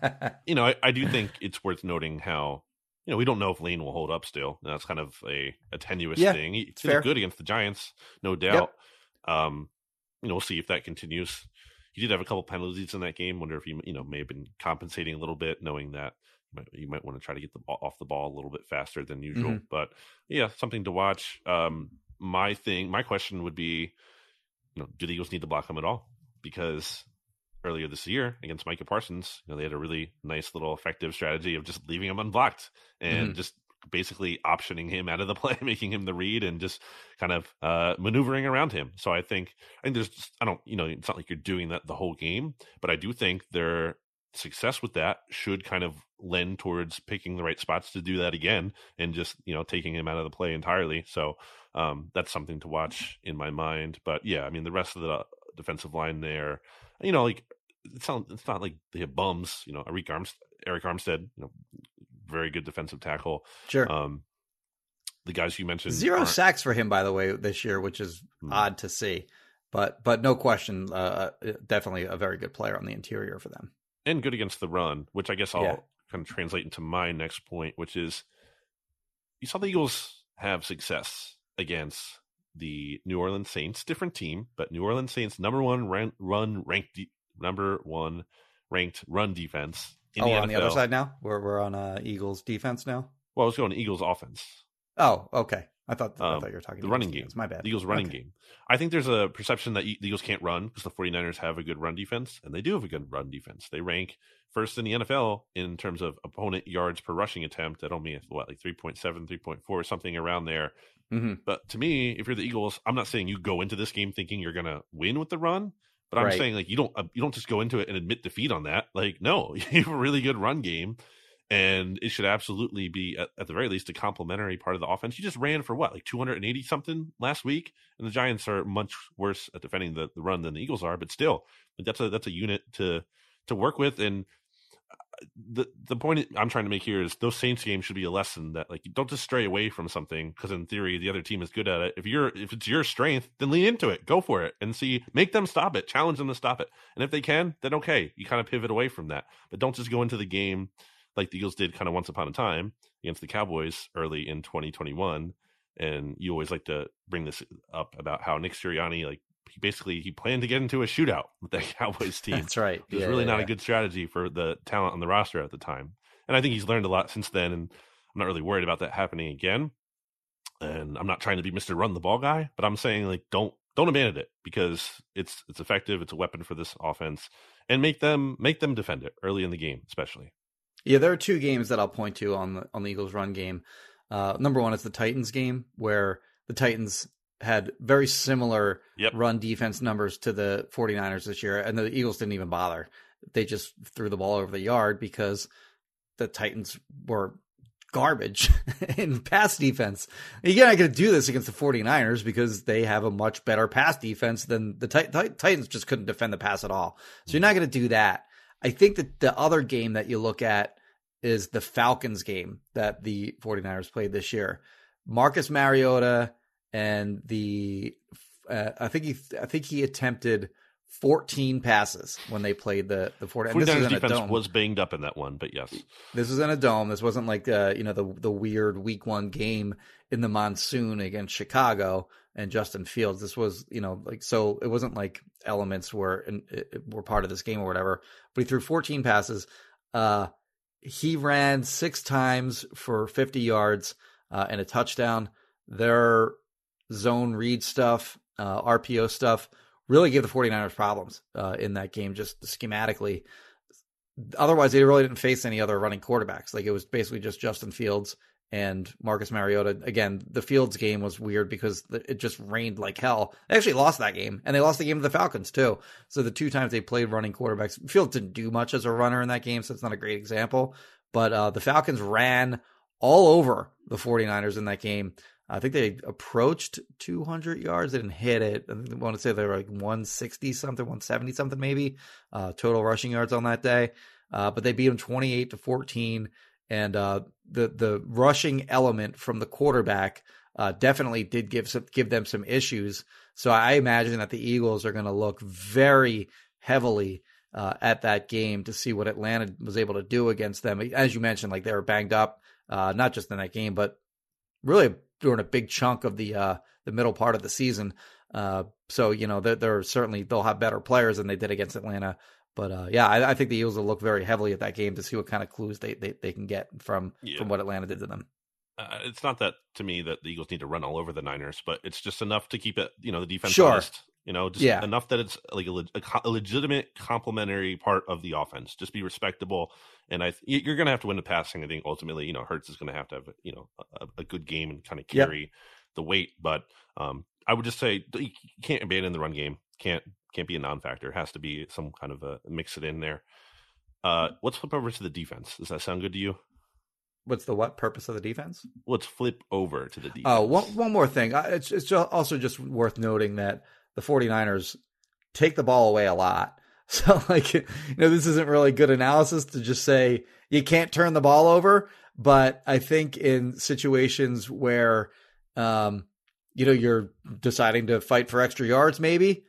you know, I, I do think it's worth noting how, you know, we don't know if Lane will hold up still. That's kind of a, a tenuous yeah, thing. He did good against the Giants, no doubt. Yep. Um, you know, we'll see if that continues. He did have a couple penalties in that game. Wonder if he, you know, may have been compensating a little bit, knowing that you might want to try to get the ball off the ball a little bit faster than usual. Mm-hmm. But yeah, something to watch. Um, my thing, my question would be, you know, do the Eagles need to block him at all? Because earlier this year against Micah Parsons, you know, they had a really nice little effective strategy of just leaving him unblocked and mm-hmm. just basically optioning him out of the play, making him the read and just kind of uh, maneuvering around him. So I think, and there's, just, I don't, you know, it's not like you're doing that the whole game, but I do think their success with that should kind of lend towards picking the right spots to do that again and just, you know, taking him out of the play entirely. So um, that's something to watch in my mind. But yeah, I mean, the rest of the defensive line there, you know, like, It's not, it's not like they have bums, you know, Eric Armstead, Eric Armstead, you know, very good defensive tackle. Sure. Um, the guys you mentioned. Zero sacks for him, by the way, this year, which is mm-hmm. odd to see, but, but no question, uh, definitely a very good player on the interior for them. And good against the run, which I guess I'll yeah. kind of translate into my next point, which is you saw the Eagles have success against the New Orleans Saints, different team, but New Orleans Saints number one run, run ranked de- number one ranked run defense. In oh, the we're on the other side now. We're we're on uh, Eagles defense now. Well, I was going to Eagles offense. Oh, okay. I thought um, I thought you were talking the running game. My bad. The Eagles running okay. game. I think there's a perception that the Eagles can't run because the 49ers have a good run defense, and they do have a good run defense. They rank first in the N F L in terms of opponent yards per rushing attempt at only what, like three point seven, three point four, something around there. Mm-hmm. But to me, if you're the Eagles, I'm not saying you go into this game thinking you're going to win with the run, but I'm right. saying like you don't you don't just go into it and admit defeat on that. Like, no, you have a really good run game, and it should absolutely be at, at the very least a complimentary part of the offense. You just ran for what, like two hundred eighty something last week, and the Giants are much worse at defending the, the run than the Eagles are, but still, like, that's a that's a unit to to work with. And the the point I'm trying to make here is those Saints games should be a lesson that, like, you don't just stray away from something because in theory the other team is good at it. If you're if it's your strength, then lean into it, go for it, and see, make them stop it, challenge them to stop it, and if they can, then okay, you kind of pivot away from that, but don't just go into the game like the Eagles did kind of once upon a time against the Cowboys early in twenty twenty-one. And you always like to bring this up about how Nick Sirianni, like, he basically he planned to get into a shootout with that Cowboys team. That's right. It was yeah, really yeah, not yeah. a good strategy for the talent on the roster at the time. And I think he's learned a lot since then, and I'm not really worried about that happening again. And I'm not trying to be Mister Run the Ball guy, but I'm saying, like, don't don't abandon it because it's it's effective, it's a weapon for this offense, and make them make them defend it early in the game, especially. Yeah, there are two games that I'll point to on the on the Eagles run game. Uh, number one is the Titans game, where the Titans had very similar yep. run defense numbers to the 49ers this year, and the Eagles didn't even bother. They just threw the ball over the yard because the Titans were garbage in pass defense. You're not going to do this against the 49ers because they have a much better pass defense than the tit- tit- Titans just couldn't defend the pass at all. So you're not going to do that. I think that the other game that you look at is the Falcons game that the 49ers played this year. Marcus Mariota and the uh, I think he I think he attempted fourteen passes when they played the the 49ers. 49ers defense was banged up in that one, but yes. This was in a dome. This wasn't like uh, you know the the weird week one game in the monsoon against Chicago and Justin Fields. This was, you know, like, so it wasn't like elements were were part of this game or whatever, but he threw fourteen passes. Uh, he ran six times for fifty yards uh, and a touchdown. Their zone read stuff, uh, R P O stuff really gave the 49ers problems uh, in that game, just schematically. Otherwise, they really didn't face any other running quarterbacks. Like, it was basically just Justin Fields and Marcus Mariota. Again, the Fields game was weird because it just rained like hell. They actually lost that game, and they lost the game to the Falcons too. So the two times they played running quarterbacks, Fields didn't do much as a runner in that game, so it's not a great example. But uh, the Falcons ran all over the 49ers in that game. I think they approached two hundred yards. They didn't hit it. I want to say they were like one sixty-something, one seventy-something maybe, uh, total rushing yards on that day. Uh, but they beat them twenty-eight to fourteen. And uh, the the rushing element from the quarterback uh, definitely did give some, give them some issues. So I imagine that the Eagles are going to look very heavily uh, at that game to see what Atlanta was able to do against them. As you mentioned, like, they were banged up, uh, not just in that game, but really during a big chunk of the uh, the middle part of the season. Uh, so you know they're, they're certainly they'll have better players than they did against Atlanta. But, uh, yeah, I, I think the Eagles will look very heavily at that game to see what kind of clues they, they, they can get from, yeah. from what Atlanta did to them. Uh, it's not that, to me, that the Eagles need to run all over the Niners, but it's just enough to keep it, you know, the defense sure. honest. You know, just yeah. enough that it's like a, le- a legitimate complementary part of the offense. Just be respectable. And I, th- you're going to have to win the passing. I think ultimately, you know, Hurts is going to have to have, you know, a, a good game and kind of carry yep. the weight. But um, I would just say you can't abandon the run game. Can't. Can't be a non-factor. It has to be some kind of a mix it in there. Uh, let's flip over to the defense. Does that sound good to you? What's the what purpose of the defense? Let's flip over to the defense. Oh, one, one more thing. It's, it's also just worth noting that the 49ers take the ball away a lot. So, like, you know, this isn't really good analysis to just say you can't turn the ball over. But I think in situations where, um, you know, you're deciding to fight for extra yards, maybe.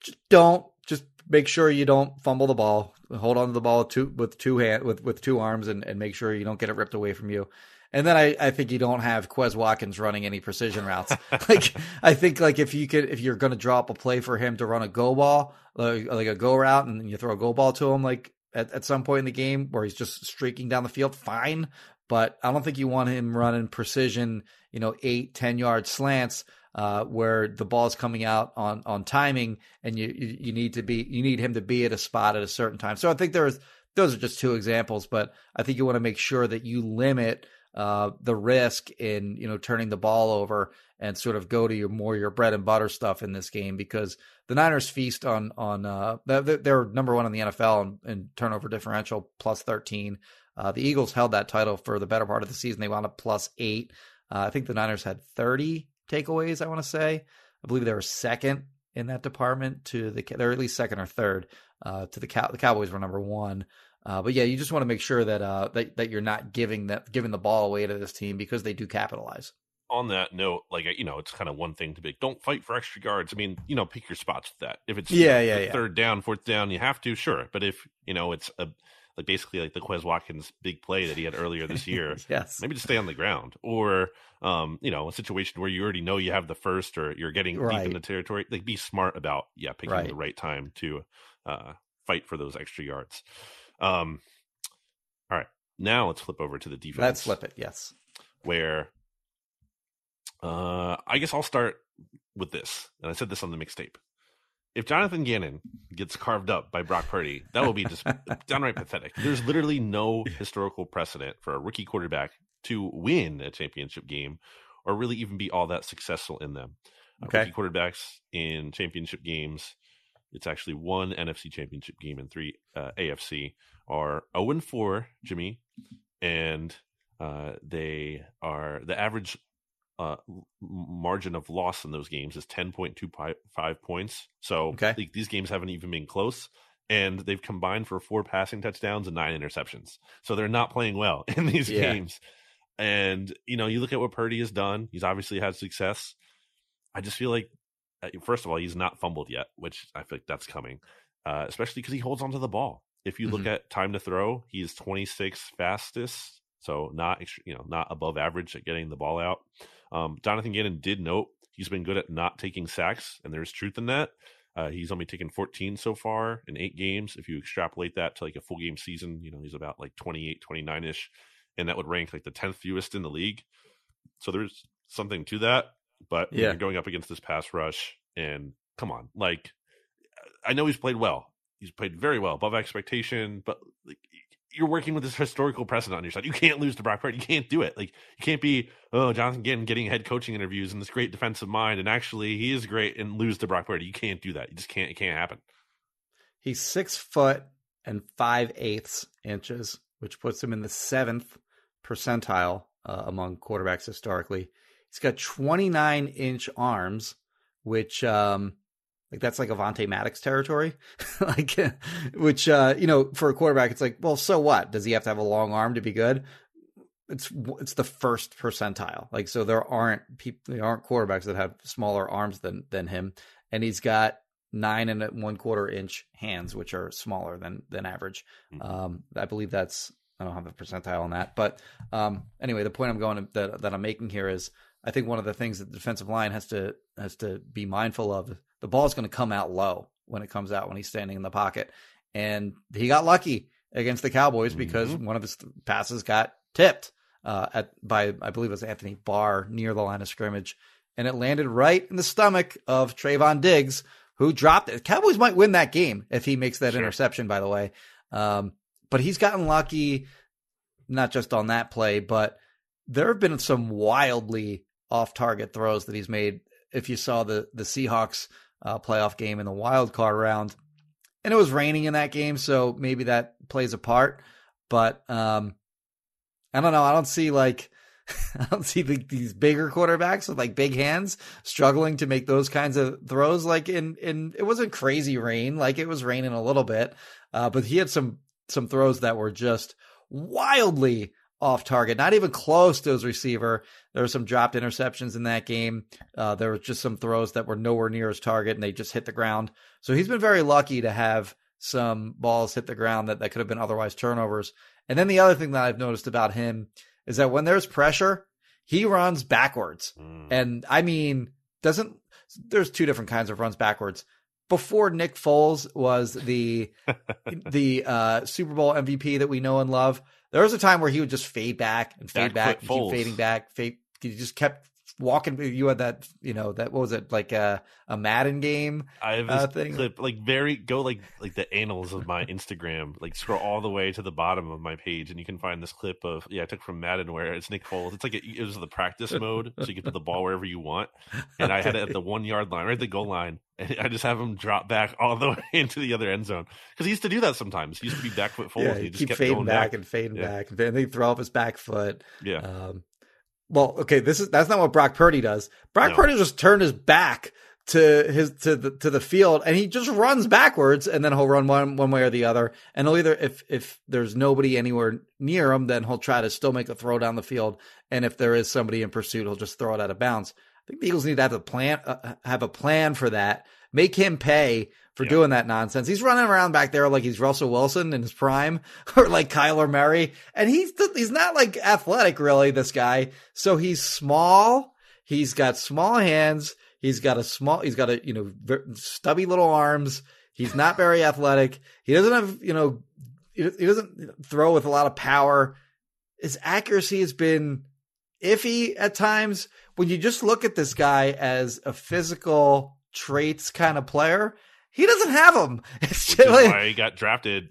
Just don't just make sure you don't fumble the ball. Hold on to the ball two, with two hand with, with two arms and, and make sure you don't get it ripped away from you. And then I, I think you don't have Quez Watkins running any precision routes. Like I think like if you could, if you're going to draw up a play for him to run a go ball, like, like a go route, and you throw a go ball to him, like at, at some point in the game where he's just streaking down the field, fine. But I don't think you want him running precision, you know, eight, ten yard slants uh, where the ball is coming out on, on timing, and you, you, you need to be, you need him to be at a spot at a certain time. So I think there's, those are just two examples, but I think you want to make sure that you limit uh, the risk in, you know, turning the ball over, and sort of go to your more your bread and butter stuff in this game, because the Niners feast on, on uh, they're number one in the N F L in, in turnover differential, plus thirteen. Uh, the Eagles held that title for the better part of the season. They wound up plus eight. Uh, I think the Niners had thirty takeaways, I want to say. I believe they were second in that department to the, they're at least second or third uh, to the Cow- the Cowboys were number one. Uh, but yeah, you just want to make sure that, uh, that, that you're not giving that, giving the ball away to this team, because they do capitalize. On that note, like, you know, it's kind of one thing to be, don't fight for extra yards. I mean, you know, pick your spots with that. If it's yeah, yeah, yeah. third down, fourth down, you have to, sure. But if, you know, it's a, like basically like the Quez Watkins big play that he had earlier this year, yes. maybe just stay on the ground, or, um, you know, a situation where you already know you have the first, or you're getting right. deep in the territory, like be smart about, yeah, picking right. the right time to uh, fight for those extra yards. Um, all right. Now let's flip over to the defense. Let's flip it. Yes. Where, uh, I guess I'll start with this. And I said this on the mixtape. If Jonathan Gannon gets carved up by Brock Purdy, that will be just downright pathetic. There's literally no historical precedent for a rookie quarterback to win a championship game, or really even be all that successful in them. Okay. Uh, rookie quarterbacks in championship games, it's actually one N F C championship game and three uh, A F C, are oh and four, Jimmy, and uh, they are the average Uh, margin of loss in those games is ten point two five points. So okay. like, these games haven't even been close, and they've combined for four passing touchdowns and nine interceptions. So they're not playing well in these yeah. games. And, you know, you look at what Purdy has done. He's obviously had success. I just feel like, first of all, he's not fumbled yet, which I feel like that's coming, uh, especially because he holds onto the ball. If you mm-hmm. look at time to throw, he's twenty-sixth fastest. So not, you know, not above average at getting the ball out. Um, Jonathan Gannon did note he's been good at not taking sacks, and there's truth in that. Uh, he's only taken fourteen so far in eight games. If you extrapolate that to like a full game season, you know, he's about like twenty-eight, twenty-nine-ish, and that would rank like the tenth fewest in the league. So there's something to that, but yeah. you're going up against this pass rush, and come on, like, I know he's played well. He's played very well, above expectation, but like, you're working with this historical precedent on your side. You can't lose to Brock Purdy. You can't do it. Like, you can't be, oh, Jonathan Gannon getting head coaching interviews and this great defensive mind, and actually he is great, and lose to Brock Purdy. You can't do that. You just can't. It can't happen. He's six foot and five eighths inches, which puts him in the seventh percentile uh, among quarterbacks historically. He's got twenty-nine inch arms, which, um, like that's like Avonte Maddox territory, like which, uh, you know, for a quarterback, it's like, well, so what? Does he have to have a long arm to be good? It's it's the first percentile. Like, so there aren't people, there aren't quarterbacks that have smaller arms than than him. And he's got nine and one quarter inch hands, which are smaller than than average. Um, I believe that's, I don't have a percentile on that, but um, anyway, the point I'm going to, that that I'm making here is, I think one of the things that the defensive line has to has to be mindful of. The ball is going to come out low when it comes out when he's standing in the pocket. And he got lucky against the Cowboys mm-hmm. because one of his passes got tipped uh, at by, I believe it was Anthony Barr near the line of scrimmage. And it landed right in the stomach of Trayvon Diggs, who dropped it. The Cowboys might win that game if he makes that sure. interception, by the way. Um, but he's gotten lucky, not just on that play, but there have been some wildly off-target throws that he's made. If you saw the the Seahawks uh, playoff game in the wild card round, and it was raining in that game, so maybe that plays a part. But um, I don't know. I don't see like I don't see the, these bigger quarterbacks with like big hands struggling to make those kinds of throws. Like in in it wasn't crazy rain. Like it was raining a little bit, uh, but he had some some throws that were just wildly off target, not even close to his receiver. There were some dropped interceptions in that game. Uh, there were just some throws that were nowhere near his target, and they just hit the ground. So he's been very lucky to have some balls hit the ground that, that could have been otherwise turnovers. And then the other thing that I've noticed about him is that when there's pressure, he runs backwards. Mm. And I mean, doesn't there's two different kinds of runs backwards. Before Nick Foles was the the uh, Super Bowl M V P that we know and love, there was a time where he would just fade back and fade back, back and keep fading back. Fade, he just kept walking. You had that, you know, that what was it like a, a Madden game? I have this uh, thing. clip, like very go like like the annals of my Instagram. Like scroll all the way to the bottom of my page, and you can find this clip of yeah I took from Madden where it's Nick Foles. It's like a, it was the practice mode, so you can put the ball wherever you want. And okay. I had it at the one yard line, right at the goal line. I just have him drop back all the way into the other end zone because he used to do that sometimes. He used to be back foot Foles. Yeah, he he just keep kept fading going back, back and fading yeah. back, and they throw up his back foot. Yeah. Um, well, okay, this is that's not what Brock Purdy does. Brock no. Purdy just turned his back to his to the to the field, and he just runs backwards, and then he'll run one one way or the other. And he'll either if if there's nobody anywhere near him, then he'll try to still make a throw down the field, and if there is somebody in pursuit, he'll just throw it out of bounds. I think the Eagles need to have a plan, uh, have a plan for that. Make him pay for yeah. doing that nonsense. He's running around back there like he's Russell Wilson in his prime, or like Kyler Murray, and he's he's not like athletic really. This guy, so he's small. He's got small hands. He's got a small. He's got a you know stubby little arms. He's not very athletic. He doesn't have you know he doesn't throw with a lot of power. His accuracy has been iffy at times. When you just look at this guy as a physical traits kind of player, he doesn't have them. It's just like, why he got drafted.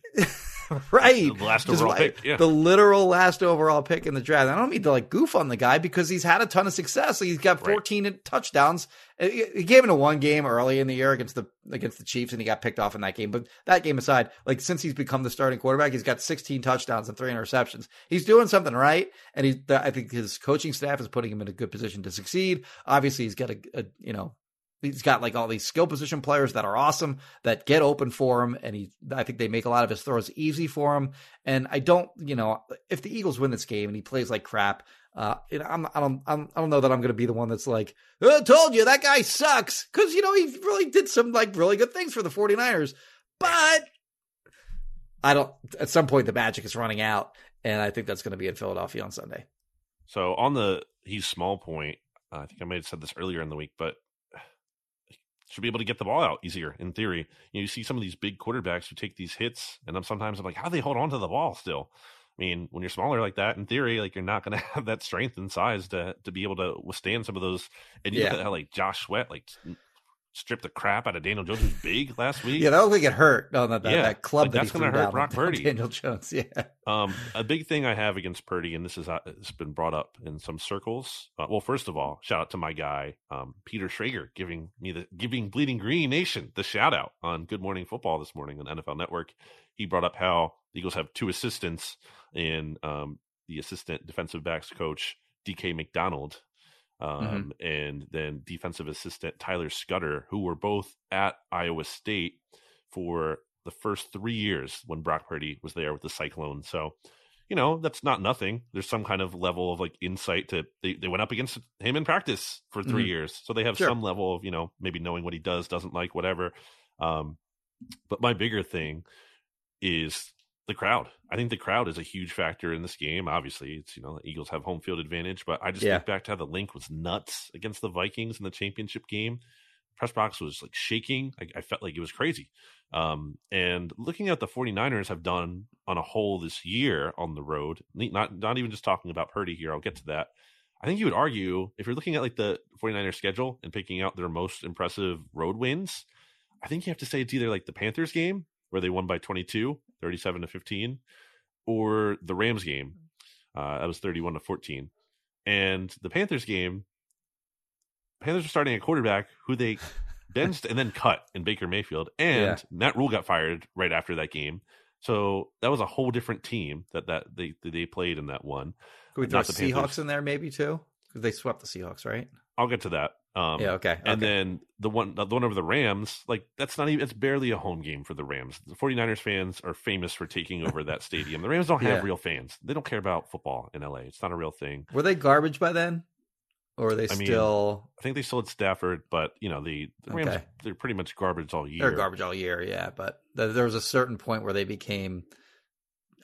Right. The last overall why, pick. Yeah. The literal last overall pick in the draft. I don't mean to like goof on the guy because he's had a ton of success. He's got fourteen right. touchdowns. He gave him a one game early in the year against the against the Chiefs, and he got picked off in that game. But that game aside, like since he's become the starting quarterback, he's got sixteen touchdowns and three interceptions. He's doing something right, and he's, I think his coaching staff is putting him in a good position to succeed. Obviously, he's got a, a you know. He's got like all these skill position players that are awesome that get open for him. And he, I think they make a lot of his throws easy for him. And I don't, you know, if the Eagles win this game and he plays like crap, uh, you know, I'm, I don't, I'm, I don't know that I'm going to be the one that's like, I told you that guy sucks. Cause you know, he really did some like really good things for the 49ers, but I don't, at some point the magic is running out. And I think that's going to be in Philadelphia on Sunday. So on the, he's small point, uh, I think I might've said this earlier in the week, but should be able to get the ball out easier in theory. You know, you see some of these big quarterbacks who take these hits, and I'm sometimes I'm like, how do they hold on to the ball still? I mean, when you're smaller like that, in theory, like you're not going to have that strength and size to to be able to withstand some of those. And you yeah. look at how like Josh Sweat like stripped the crap out of Daniel Jones, who's big last week. Yeah, that looked like it hurt. No, not that, yeah. that club like, that that's going to hurt Brock Purdy. Daniel Jones, yeah. Um, a big thing I have against Purdy, and this is uh, it's been brought up in some circles. Uh, well, first of all, shout out to my guy um, Peter Schrager giving me the giving Bleeding Green Nation the shout out on Good Morning Football this morning on N F L Network. He brought up how the Eagles have two assistants in um, the assistant defensive backs coach D K McDonald. Um, mm-hmm. and then defensive assistant Tyler Scudder, who were both at Iowa State for the first three years when Brock Purdy was there with the Cyclone. So, you know, that's not nothing. There's some kind of level of like insight to, they, they went up against him in practice for three mm-hmm. years. So they have sure. some level of, you know, maybe knowing what he does, doesn't like, whatever. Um, but my bigger thing is the crowd. I think the crowd is a huge factor in this game. Obviously, it's, you know, the Eagles have home field advantage, but I just yeah. think back to how the link was nuts against the Vikings in the championship game. Press box was like shaking. I, I felt like it was crazy. Um, and looking at the 49ers have done on a whole this year on the road, not, not even just talking about Purdy here. I'll get to that. I think you would argue if you're looking at like the 49ers schedule and picking out their most impressive road wins, I think you have to say it's either like the Panthers game where they won by twenty-two, thirty-seven to fifteen, or the Rams game. Uh, that was thirty-one to fourteen. And the Panthers game, Panthers were starting a quarterback who they benched and then cut in Baker Mayfield. And yeah. Matt Rule got fired right after that game. So that was a whole different team that, that they that they played in that one. Could we throw the Seahawks in there maybe too? Because they swept the Seahawks, right? I'll get to that. Um, yeah, okay. And okay. then the one the one over the Rams, like that's not even, it's barely a home game for the Rams. The 49ers fans are famous for taking over that stadium. The Rams don't have yeah. real fans. They don't care about football in L A. It's not a real thing. Were they garbage by then? Or are they I still? Mean, I think they still had Stafford, but you know, the, the Rams, okay. they're pretty much garbage all year. They're garbage all year, yeah. But th- there was a certain point where they became,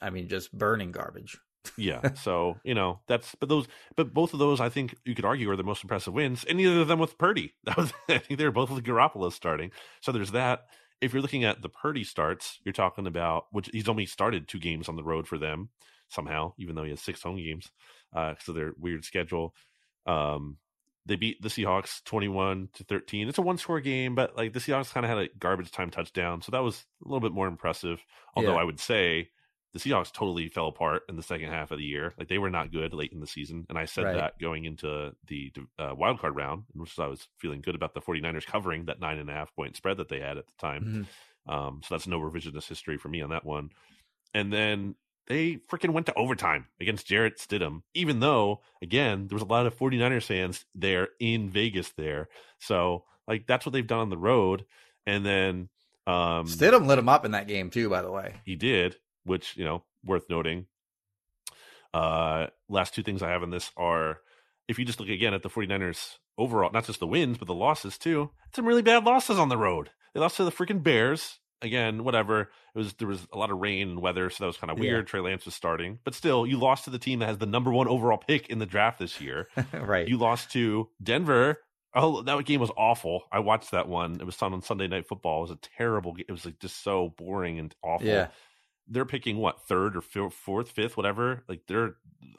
I mean, just burning garbage. Yeah, so, you know, that's, but those, but both of those, I think you could argue, are the most impressive wins, and neither of them with Purdy. That was, I think they're both with Garoppolo starting. So there's that. If you're looking at the Purdy starts, you're talking about, which he's only started two games on the road for them somehow, even though he has six home games, uh, so their weird schedule. Um, they beat the Seahawks twenty-one to thirteen. It's a one score game, but like the Seahawks kind of had a garbage time touchdown, so that was a little bit more impressive. Although yeah. I would say the Seahawks totally fell apart in the second half of the year. Like, they were not good late in the season. And I said right. that going into the uh, wildcard round, which I was feeling good about the 49ers covering that nine and a half point spread that they had at the time. Mm-hmm. Um, so that's no revisionist history for me on that one. And then they freaking went to overtime against Jarrett Stidham, even though, again, there was a lot of 49ers fans there in Vegas there. So, like, that's what they've done on the road. And then um, Stidham lit him up in that game too, by the way. He did. Which, you know, worth noting. Uh, last two things I have on this are, if you just look again at the 49ers overall, not just the wins, but the losses too, some really bad losses on the road. They lost to the freaking Bears. Again, whatever. It was, there was a lot of rain and weather, so that was kind of weird. Yeah. Trey Lance was starting. But still, you lost to the team that has the number one overall pick in the draft this year. Right. You lost to Denver. Oh, that game was awful. I watched that one. It was on Sunday Night Football. It was a terrible game. It was like just so boring and awful. Yeah. They're picking what, third or fourth, fifth, whatever. Like, they're,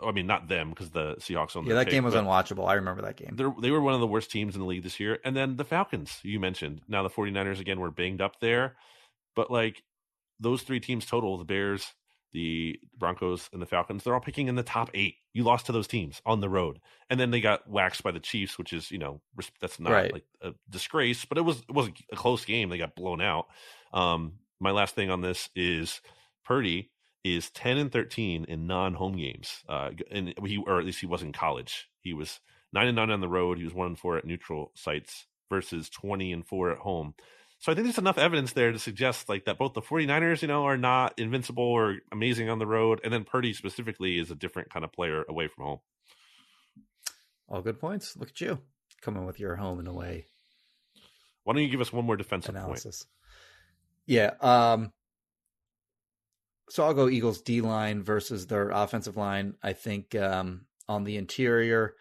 I mean, not them, because the Seahawks own. Yeah, that pick, game was unwatchable. I remember that game. They were one of the worst teams in the league this year. And then the Falcons, you mentioned. Now the 49ers again were banged up there, but like those three teams total, the Bears, the Broncos, and the Falcons, they're all picking in the top eight. You lost to those teams on the road, and then they got waxed by the Chiefs, which is, you know, that's not right. like a disgrace, but it was it wasn't a close game. They got blown out. Um, my last thing on this is, Purdy is ten and thirteen in non-home games, uh, and he, or at least he was in college. He was nine and nine on the road. He was one and four at neutral sites versus twenty and four at home. So I think there's enough evidence there to suggest like that both the 49ers, you know, are not invincible or amazing on the road, and then Purdy specifically is a different kind of player away from home. All good points. Look at you coming with your home and away. Why don't you give us one more defensive analysis? Point? Yeah. Um, So I'll go Eagles D-line versus their offensive line. I think um, on the interior,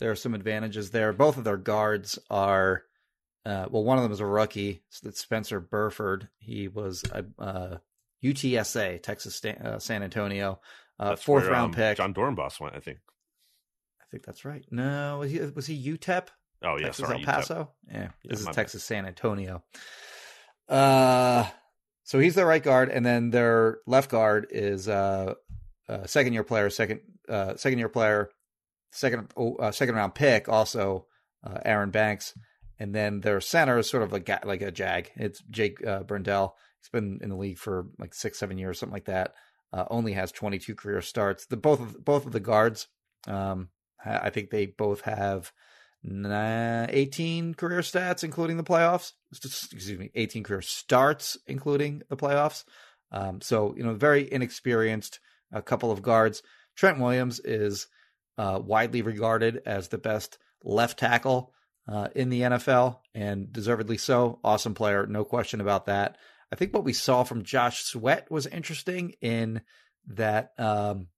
there are some advantages there. Both of their guards are, uh, well, one of them is a rookie. So that's Spencer Burford. He was a uh, U T S A, Texas St- uh, San Antonio, uh, fourth where, round um, pick. John Dornbos went, I think. I think that's right. No, was he, was he U T E P? Oh, yeah, Texas sorry, El Paso? U T E P. Yeah, yeah, this is Texas bad. San Antonio. Uh... So he's their right guard, and then their left guard is uh, a second-year player, second uh, second-year player, second uh, second-round pick, also uh, Aaron Banks, and then their center is sort of a ga- like a jag. It's Jake uh, Brendel. He's been in the league for like six, seven years, something like that. Uh, only has twenty-two career starts. The both of both of the guards, um, I think they both have eighteen career stats, including the playoffs. Excuse me, eighteen career starts, including the playoffs. Um, so, you know, very inexperienced, a couple of guards. Trent Williams is uh, widely regarded as the best left tackle uh, in the N F L, and deservedly so. Awesome player, no question about that. I think what we saw from Josh Sweat was interesting in that, um,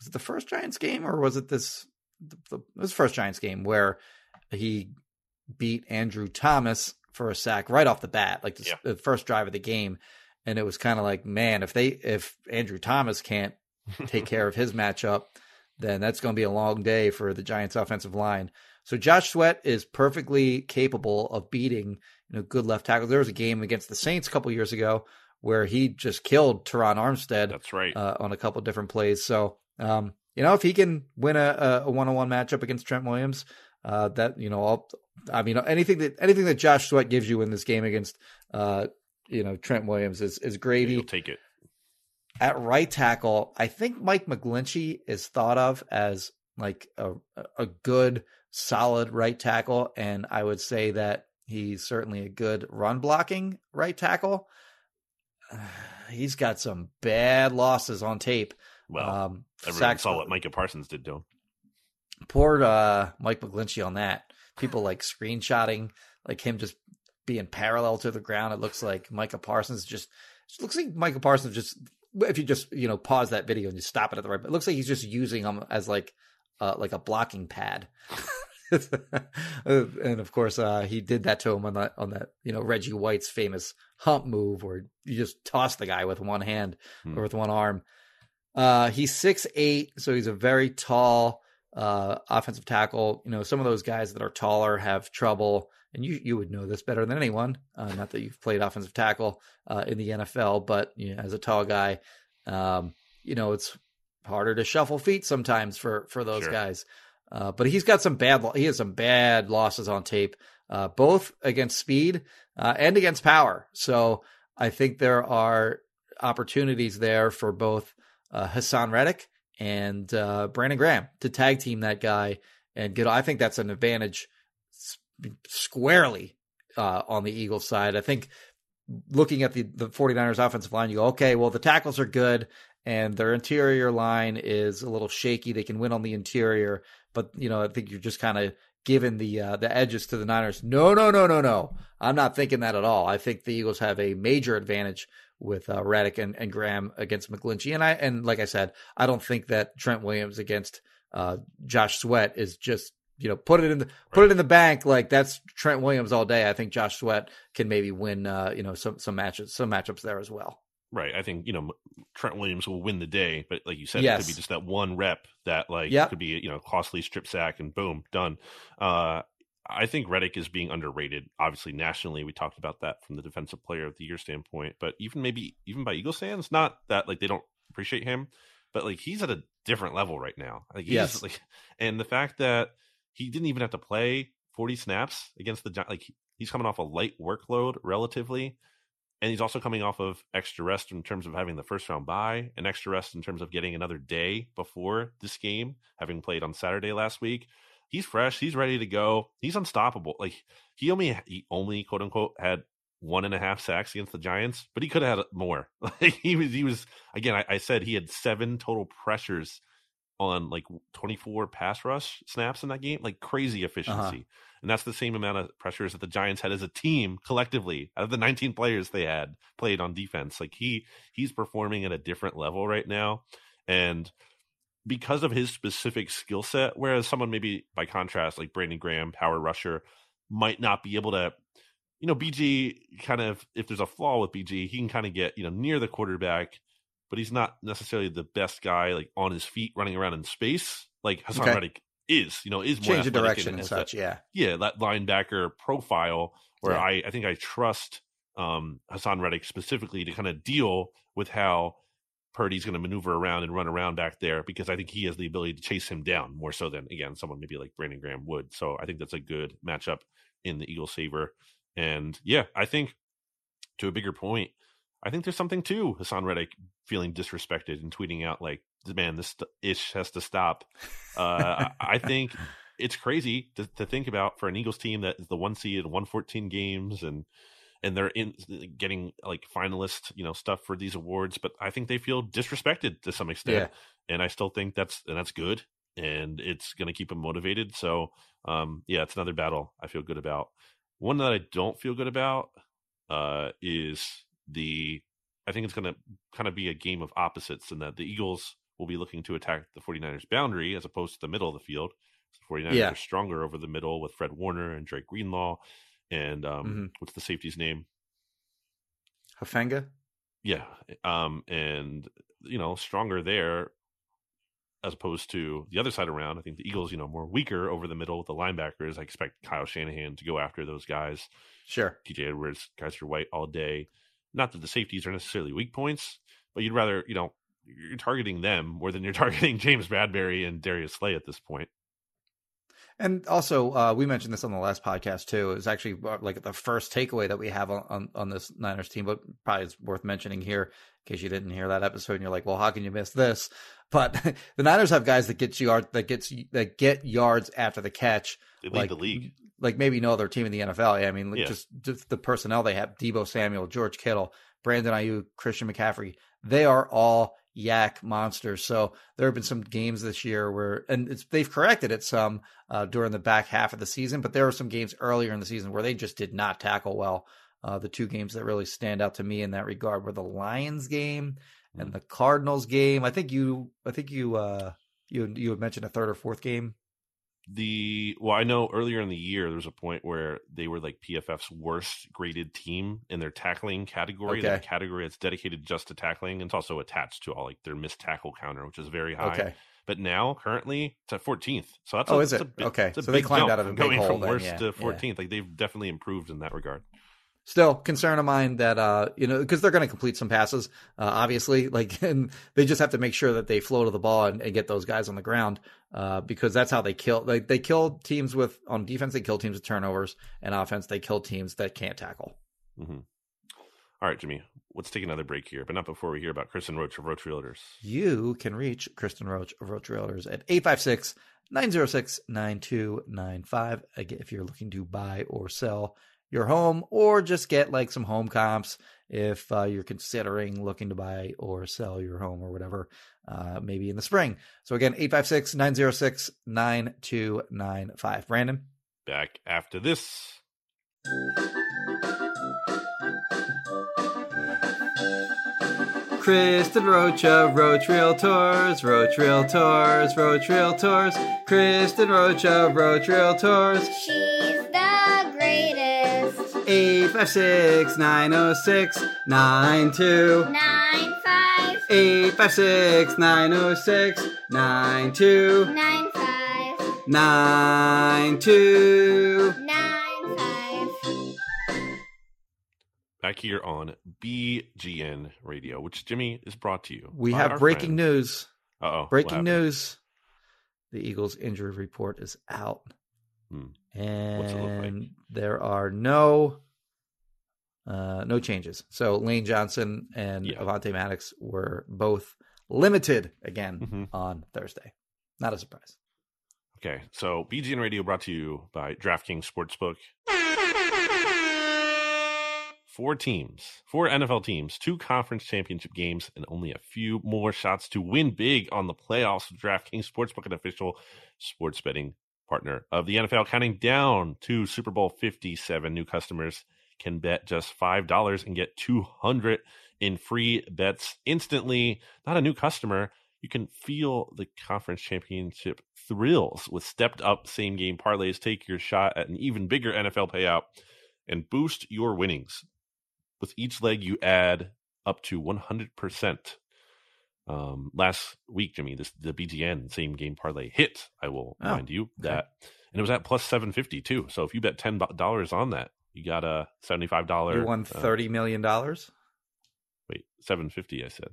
was it the first Giants game, or was it this, the, the, it was the first Giants game where he beat Ambry Thomas for a sack right off the bat, like the, yeah. the first drive of the game. And it was kind of like, man, if they, if Ambry Thomas can't take care of his matchup, then that's going to be a long day for the Giants offensive line. So Josh Sweat is perfectly capable of beating, you know, good left tackles. There was a game against the Saints a couple years ago where he just killed Teron Armstead. That's right. Uh, on a couple different plays. So, um, you know, if he can win a, a one-on-one matchup against Trent Williams, Uh, that, you know, I'll, I mean, anything that anything that Josh Sweat gives you in this game against, uh, you know, Trent Williams is is gravy. He'll take it. At right tackle, I think Mike McGlinchey is thought of as like a a good, solid right tackle, and I would say that he's certainly a good run blocking right tackle. Uh, he's got some bad losses on tape. Well, um, everyone sack- saw what Micah Parsons did to him. Poor uh, Mike McGlinchey on that. People like screenshotting, like him just being parallel to the ground. It looks like Micah Parsons just, it looks like Micah Parsons just if you just, you know, pause that video and you stop it at the right, but it looks like he's just using them as like, uh, like a blocking pad. And of course, uh, he did that to him on that, on that, you know, Reggie White's famous hump move where you just toss the guy with one hand hmm. or with one arm. Uh, he's six eight, so he's a very tall uh, offensive tackle. You know, some of those guys that are taller have trouble, and you you would know this better than anyone. Uh, not that you've played offensive tackle uh, in the N F L, but you know, as a tall guy, um, you know, it's harder to shuffle feet sometimes for for those sure. guys. Uh, but he's got some bad lo- he has some bad losses on tape, uh, both against speed uh, and against power. So I think there are opportunities there for both. Uh, Haason Reddick and uh, Brandon Graham to tag team that guy and get. I think that's an advantage squarely uh, on the Eagles side. I think looking at the, the 49ers offensive line, you go, okay, well, the tackles are good and their interior line is a little shaky. They can win on the interior, but you know, I think you're just kind of giving the, uh, the edges to the Niners. No, no, no, no, no. I'm not thinking that at all. I think the Eagles have a major advantage with uh, Reddick and, and Graham against McGlinchey. And I and like I said, I don't think that Trent Williams against uh, Josh Sweat is just, you know, put it in the right. put it in the bank. Like that's Trent Williams all day. I think Josh Sweat can maybe win uh, you know, some some matches, some matchups there as well. Right. I think, you know, Trent Williams will win the day, but like you said, yes. it could be just that one rep that like yep. could be, you know, costly strip sack and boom, done. Uh, I think Reddick is being underrated. Obviously, nationally, we talked about that from the defensive player of the year standpoint, but even maybe even by Eagles fans, not that like they don't appreciate him, but like he's at a different level right now. Like, he's, yes. Like, and the fact that he didn't even have to play forty snaps against the Giants, like he's coming off a light workload relatively, and he's also coming off of extra rest in terms of having the first round bye, and extra rest in terms of getting another day before this game, having played on Saturday last week. He's fresh. He's ready to go. He's unstoppable. Like he only, he only quote unquote had one and a half sacks against the Giants, but he could have had more. Like he was, he was again. I, I said he had seven total pressures on like twenty-four pass rush snaps in that game. Like crazy efficiency, uh-huh. and that's the same amount of pressures that the Giants had as a team collectively out of the nineteen players they had played on defense. Like he, he's performing at a different level right now, and. Because of his specific skill set, whereas someone maybe by contrast, like Brandon Graham, power rusher, might not be able to, you know, B G kind of, if there's a flaw with B G, he can kind of get, you know, near the quarterback, but he's not necessarily the best guy, like on his feet running around in space. Like Haason okay. Reddick is, you know, is more change of direction and such. That, yeah. Yeah. That linebacker profile where yeah. I, I think I trust um, Haason Reddick specifically to kind of deal with how Purdy's going to maneuver around and run around back there, because I think he has the ability to chase him down more so than, again, someone maybe like Brandon Graham would. So I think that's a good matchup in the Eagles' favor. And yeah, I think to a bigger point, I think there's something to Haason Reddick feeling disrespected and tweeting out like, man, this ish has to stop. Uh, I think it's crazy to, to think about for an Eagles team that is the one seed and won fourteen games and And they're in getting like finalist, you know, stuff for these awards, but I think they feel disrespected to some extent, yeah. and I still think that's and that's good, and it's going to keep them motivated. So, um, yeah, it's another battle I feel good about. One that I don't feel good about uh, is the. I think it's going to kind of be a game of opposites, in that the Eagles will be looking to attack the 49ers boundary as opposed to the middle of the field. The 49ers yeah. are stronger over the middle with Fred Warner and Drake Greenlaw. And um, mm-hmm. what's the safety's name? Hafanga? Yeah. Um, and, you know, stronger there as opposed to the other side around. I think the Eagles, you know, more weaker over the middle with the linebackers. I expect Kyle Shanahan to go after those guys. Sure. T J Edwards, Kaiser White all day. Not that the safeties are necessarily weak points, but you'd rather, you know, you're targeting them more than you're targeting James Bradbury and Darius Slay at this point. And also, uh, we mentioned this on the last podcast, too. It was actually like the first takeaway that we have on, on, on this Niners team, but probably it's worth mentioning here in case you didn't hear that episode and you're like, well, how can you miss this? But the Niners have guys that get yard, that gets that get yards after the catch. They lead like, the league. Like maybe no other team in the N F L. Yeah, I mean, like yeah. just, just the personnel they have, Deebo Samuel, George Kittle, Brandon Aiyuk, Christian McCaffrey, they are all yak monsters. So there have been some games this year where, and it's, they've corrected it some uh, during the back half of the season, but there were some games earlier in the season where they just did not tackle well. Uh, the two games that really stand out to me in that regard were the Lions game mm-hmm. and the Cardinals game. I think you, I think you, uh, you, you had mentioned a third or fourth game. The well, I know earlier in the year there was a point where they were like P F F's worst graded team in their tackling category, okay. that category that's dedicated just to tackling, and it's also attached to all like their missed tackle counter, which is very high. Okay. But now currently it's at fourteenth, so that's oh, a, is it a big, okay? So they climbed out of a big hole from worst yeah, to fourteenth. Yeah. Like they've definitely improved in that regard. Still, concern of mine that uh, you know, because they're going to complete some passes, uh, obviously. Like, and they just have to make sure that they flow to the ball and, and get those guys on the ground, uh, because that's how they kill. Like, they kill teams with on defense, they kill teams with turnovers, and offense, they kill teams that can't tackle. Mm-hmm. All right, Jimmy, let's take another break here, but not before we hear about Kristen Roach of Roach Realtors. You can reach Kristen Roach of Roach Realtors at eight five six, nine zero six, nine two nine five if you're looking to buy or sell your home, or just get like some home comps if uh, you're considering looking to buy or sell your home or whatever, uh, maybe in the spring. So again, eight five six, nine zero six, nine two nine five. Brandon? Back after this. Kristen Roach of Roach Realtors, Roach Realtors, Roach Realtors, Kristen Roach of Roach Realtors. She's the greatest. eight five six, nine zero six, nine two nine five eight five six, nine zero six, nine two nine five nine two nine five Back here on B G N Radio, which, Jimmy, is brought to you. We have breaking friend. news. Uh-oh. Breaking news. The Eagles' injury report is out. Hmm. And like? there are no uh, no changes. So Lane Johnson and yeah. Avonte Maddox were both limited again mm-hmm. on Thursday. Not a surprise. Okay, so B G N Radio brought to you by DraftKings Sportsbook. Four teams, four N F L teams, two conference championship games, and only a few more shots to win big on the playoffs. DraftKings Sportsbook, an official sports betting partner of the N F L, counting down to Super Bowl fifty-seven. New customers can bet just five dollars and get two hundred dollars in free bets instantly. Not a new customer. You can feel the conference championship thrills with stepped up same game parlays. Take your shot at an even bigger N F L payout and boost your winnings. With each leg, you add up to one hundred percent. Um, last week, Jimmy, this, the B G N same game parlay hit, I will oh, remind you that, okay. and it was at plus seven fifty too. So if you bet ten dollars on that, you got a seventy-five dollars. You won thirty uh, million dollars. Wait, seven fifty. I said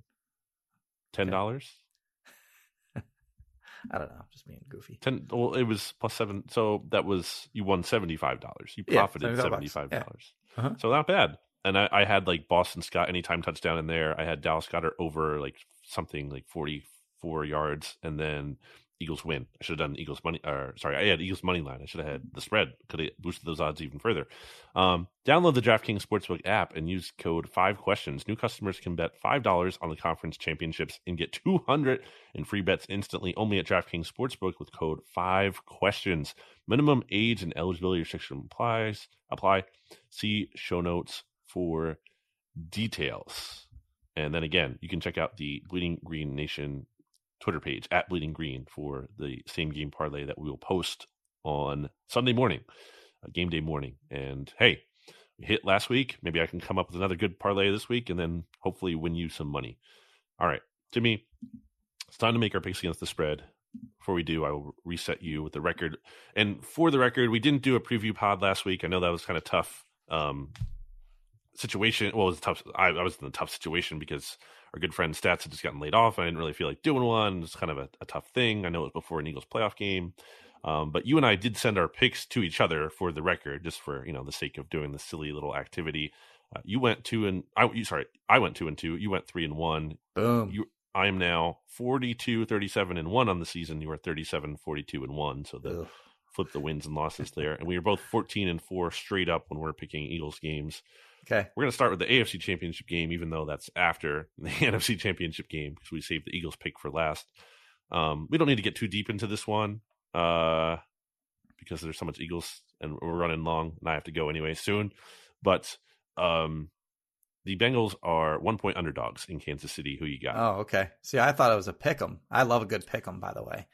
ten dollars. Okay. I don't know. I'm just being goofy. ten. Well, it was plus seven. So that was, you won seventy-five dollars. You profited yeah, seventy-five dollars. Yeah. Uh-huh. So not bad. And I, I had like Boston Scott anytime touchdown in there. I had Dallas Goedert over like something like forty-four yards, and then Eagles win. I should have done Eagles money, or sorry, I had Eagles money line. I should have had the spread. Could have boosted those odds even further. Um, download the DraftKings Sportsbook app and use code five questions. New customers can bet five dollars on the conference championships and get two hundred in free bets instantly, only at DraftKings Sportsbook with code five questions. Minimum age and eligibility restriction applies. Apply. See show notes for details. And then again, you can check out the Bleeding Green Nation Twitter page at Bleeding Green for the same game parlay that we will post on Sunday morning, uh, game day morning. And hey, we hit last week. Maybe I can come up with another good parlay this week and then hopefully win you some money. All right, Jimmy, it's time to make our picks against the spread. Before we do, I will reset you with the record. And for the record, we didn't do a preview pod last week. I know that was kind of tough. Um, situation well it was tough I, I was in a tough situation because our good friend Stats had just gotten laid off. I didn't really feel like doing one. It's kind of a, a tough thing. I know it was before an Eagles playoff game, um but you and I did send our picks to each other for the record, just for, you know, the sake of doing this silly little activity. Uh, you went two and I you sorry I went two and two, you went three and one. Boom. You I am now forty-two thirty-seven and one on the season. You are thirty-seven forty-two and one, so the Ugh. flip the wins and losses there. And we were both fourteen and four straight up when we're picking Eagles games. Okay. We're going to start with the A F C Championship game, even though that's after the N F C Championship game, because we saved the Eagles pick for last. Um, we don't need to get too deep into this one uh, because there's so much Eagles, and we're running long, and I have to go anyway soon. But um, The Bengals are one-point underdogs in Kansas City. Who you got? Oh, okay. See, I thought it was a pick 'em. I love a good pick 'em, by the way.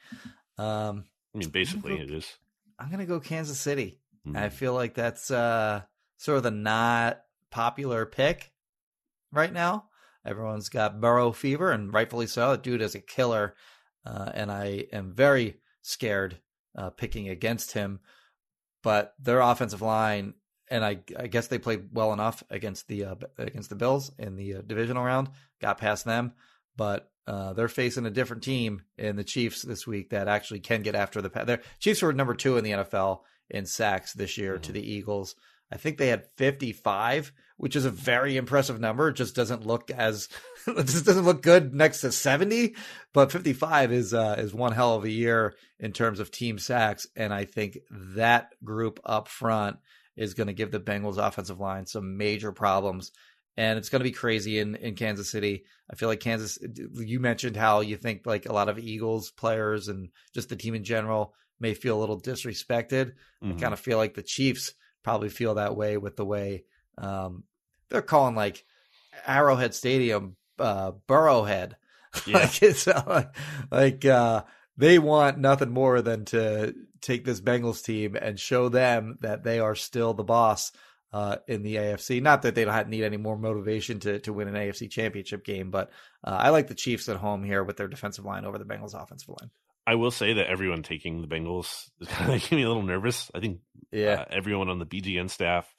Um, I mean, basically, go, it is. I'm going to go Kansas City. Mm-hmm. I feel like that's uh, sort of the not popular pick right now. Everyone's got Burrow fever, and rightfully so. The dude is a killer, uh, and I am very scared uh, picking against him. But their offensive line... And I, I guess they played well enough against the uh, against the Bills in the uh, divisional round, got past them. But uh, they're facing a different team in the Chiefs this week that actually can get after the pass. The Chiefs were number two in the N F L in sacks this year mm-hmm. to the Eagles. I think they had fifty-five, which is a very impressive number. It just doesn't look as it just doesn't look good next to seventy. But fifty-five is uh, is one hell of a year in terms of team sacks. And I think that group up front is going to give the Bengals offensive line some major problems, and it's going to be crazy in, in Kansas City. I feel like Kansas, you mentioned how you think like a lot of Eagles players and just the team in general may feel a little disrespected. Mm-hmm. I kind of feel like the Chiefs probably feel that way with the way um, they're calling like Arrowhead Stadium, uh, Burrowhead. Yeah. like it's uh, like uh, they want nothing more than to take this Bengals team and show them that they are still the boss uh, in the A F C. Not that they don't need any more motivation to, to win an A F C championship game, but uh, I like the Chiefs at home here with their defensive line over the Bengals offensive line. I will say that everyone taking the Bengals is kind of making me a little nervous. I think yeah. uh, everyone on the B G N staff,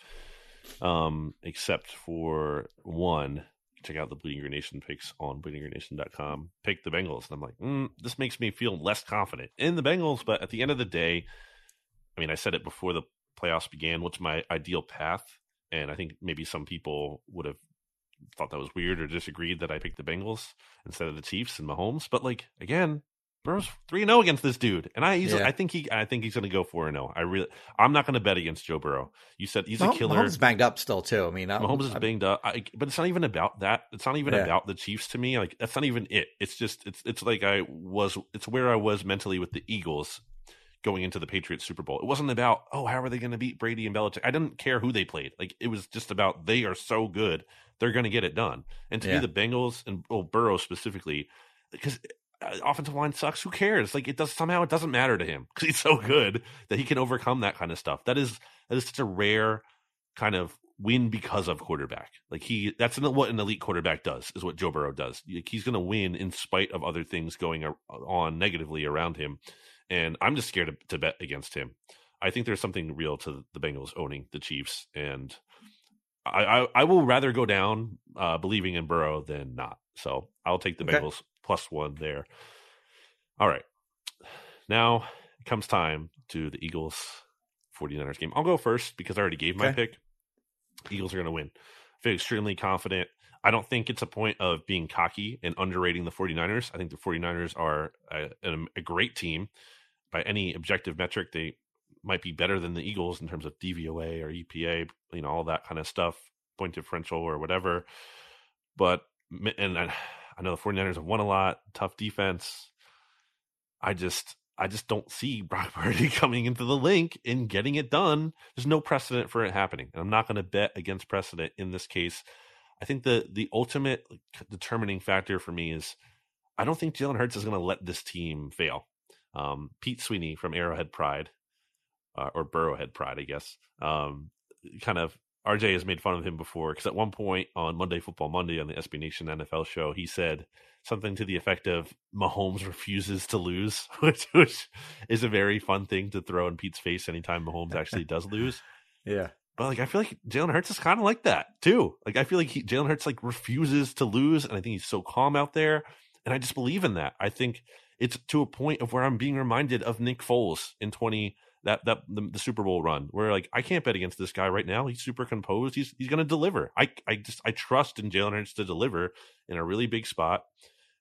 um, except for one, check out the Bleeding Green Nation picks on bleeding green nation dot com, pick the Bengals. And I'm like, mm, this makes me feel less confident in the Bengals. But at the end of the day, I mean, I said it before the playoffs began, what's my ideal path? And I think maybe some people would have thought that was weird or disagreed that I picked the Bengals instead of the Chiefs and Mahomes. But like, again, Burrow's three and oh against this dude. And I easily, yeah. I think he, I think he's going to go four and oh. I really, I'm not going to bet against Joe Burrow. You said he's Mahomes, a killer. Mahomes is banged up still too. I mean, I'm, Mahomes is I'm, banged up, I, but it's not even about that. It's not even yeah. about the Chiefs to me. Like that's not even it. It's just, it's, it's like I was, it's where I was mentally with the Eagles going into the Patriots Super Bowl. It wasn't about, oh, how are they going to beat Brady and Belichick? I didn't care who they played. Like it was just about, they are so good. They're going to get it done. And to yeah. me, the Bengals and well, Burrow specifically, because offensive line sucks. Who cares? Like it does somehow it doesn't matter to him because he's so good that he can overcome that kind of stuff. That is that is such a rare kind of win because of quarterback. Like he that's not what an elite quarterback does. Is what Joe Burrow does. Like he's going to win in spite of other things going on negatively around him. And I'm just scared to, to bet against him. I think there's something real to the Bengals owning the Chiefs, and I I, I will rather go down uh, believing in Burrow than not. So I'll take the okay. Bengals. Plus one there. All right. Now it comes time to the Eagles forty-niners game. I'll go first because I already gave my okay. pick. Eagles are going to win. I feel extremely confident. I don't think it's a point of being cocky and underrating the forty-niners. I think the forty-niners are a, a great team. By any objective metric, they might be better than the Eagles in terms of D V O A or E P A, you know, all that kind of stuff, point differential or whatever. But, and I, I know the forty-niners have won a lot, tough defense. I just I just don't see Brock Purdy coming into the link and getting it done. There's no precedent for it happening, and I'm not going to bet against precedent in this case. I think the the ultimate determining factor for me is I don't think Jalen Hurts is going to let this team fail. Um, Pete Sweeney from Arrowhead Pride, uh, or Burrowhead Pride, I guess, um, kind of, R J has made fun of him before because at one point on Monday Football Monday on the S B Nation N F L show, he said something to the effect of Mahomes refuses to lose, which, which is a very fun thing to throw in Pete's face anytime Mahomes actually does lose. Yeah. But like I feel like Jalen Hurts is kind of like that too. Like I feel like he, Jalen Hurts like refuses to lose, and I think he's so calm out there, and I just believe in that. I think it's to a point of where I'm being reminded of Nick Foles in twenty That that the, the Super Bowl run where like I can't bet against this guy right now. He's super composed. He's he's going to deliver. I I just I trust in Jalen Hurts to deliver in a really big spot.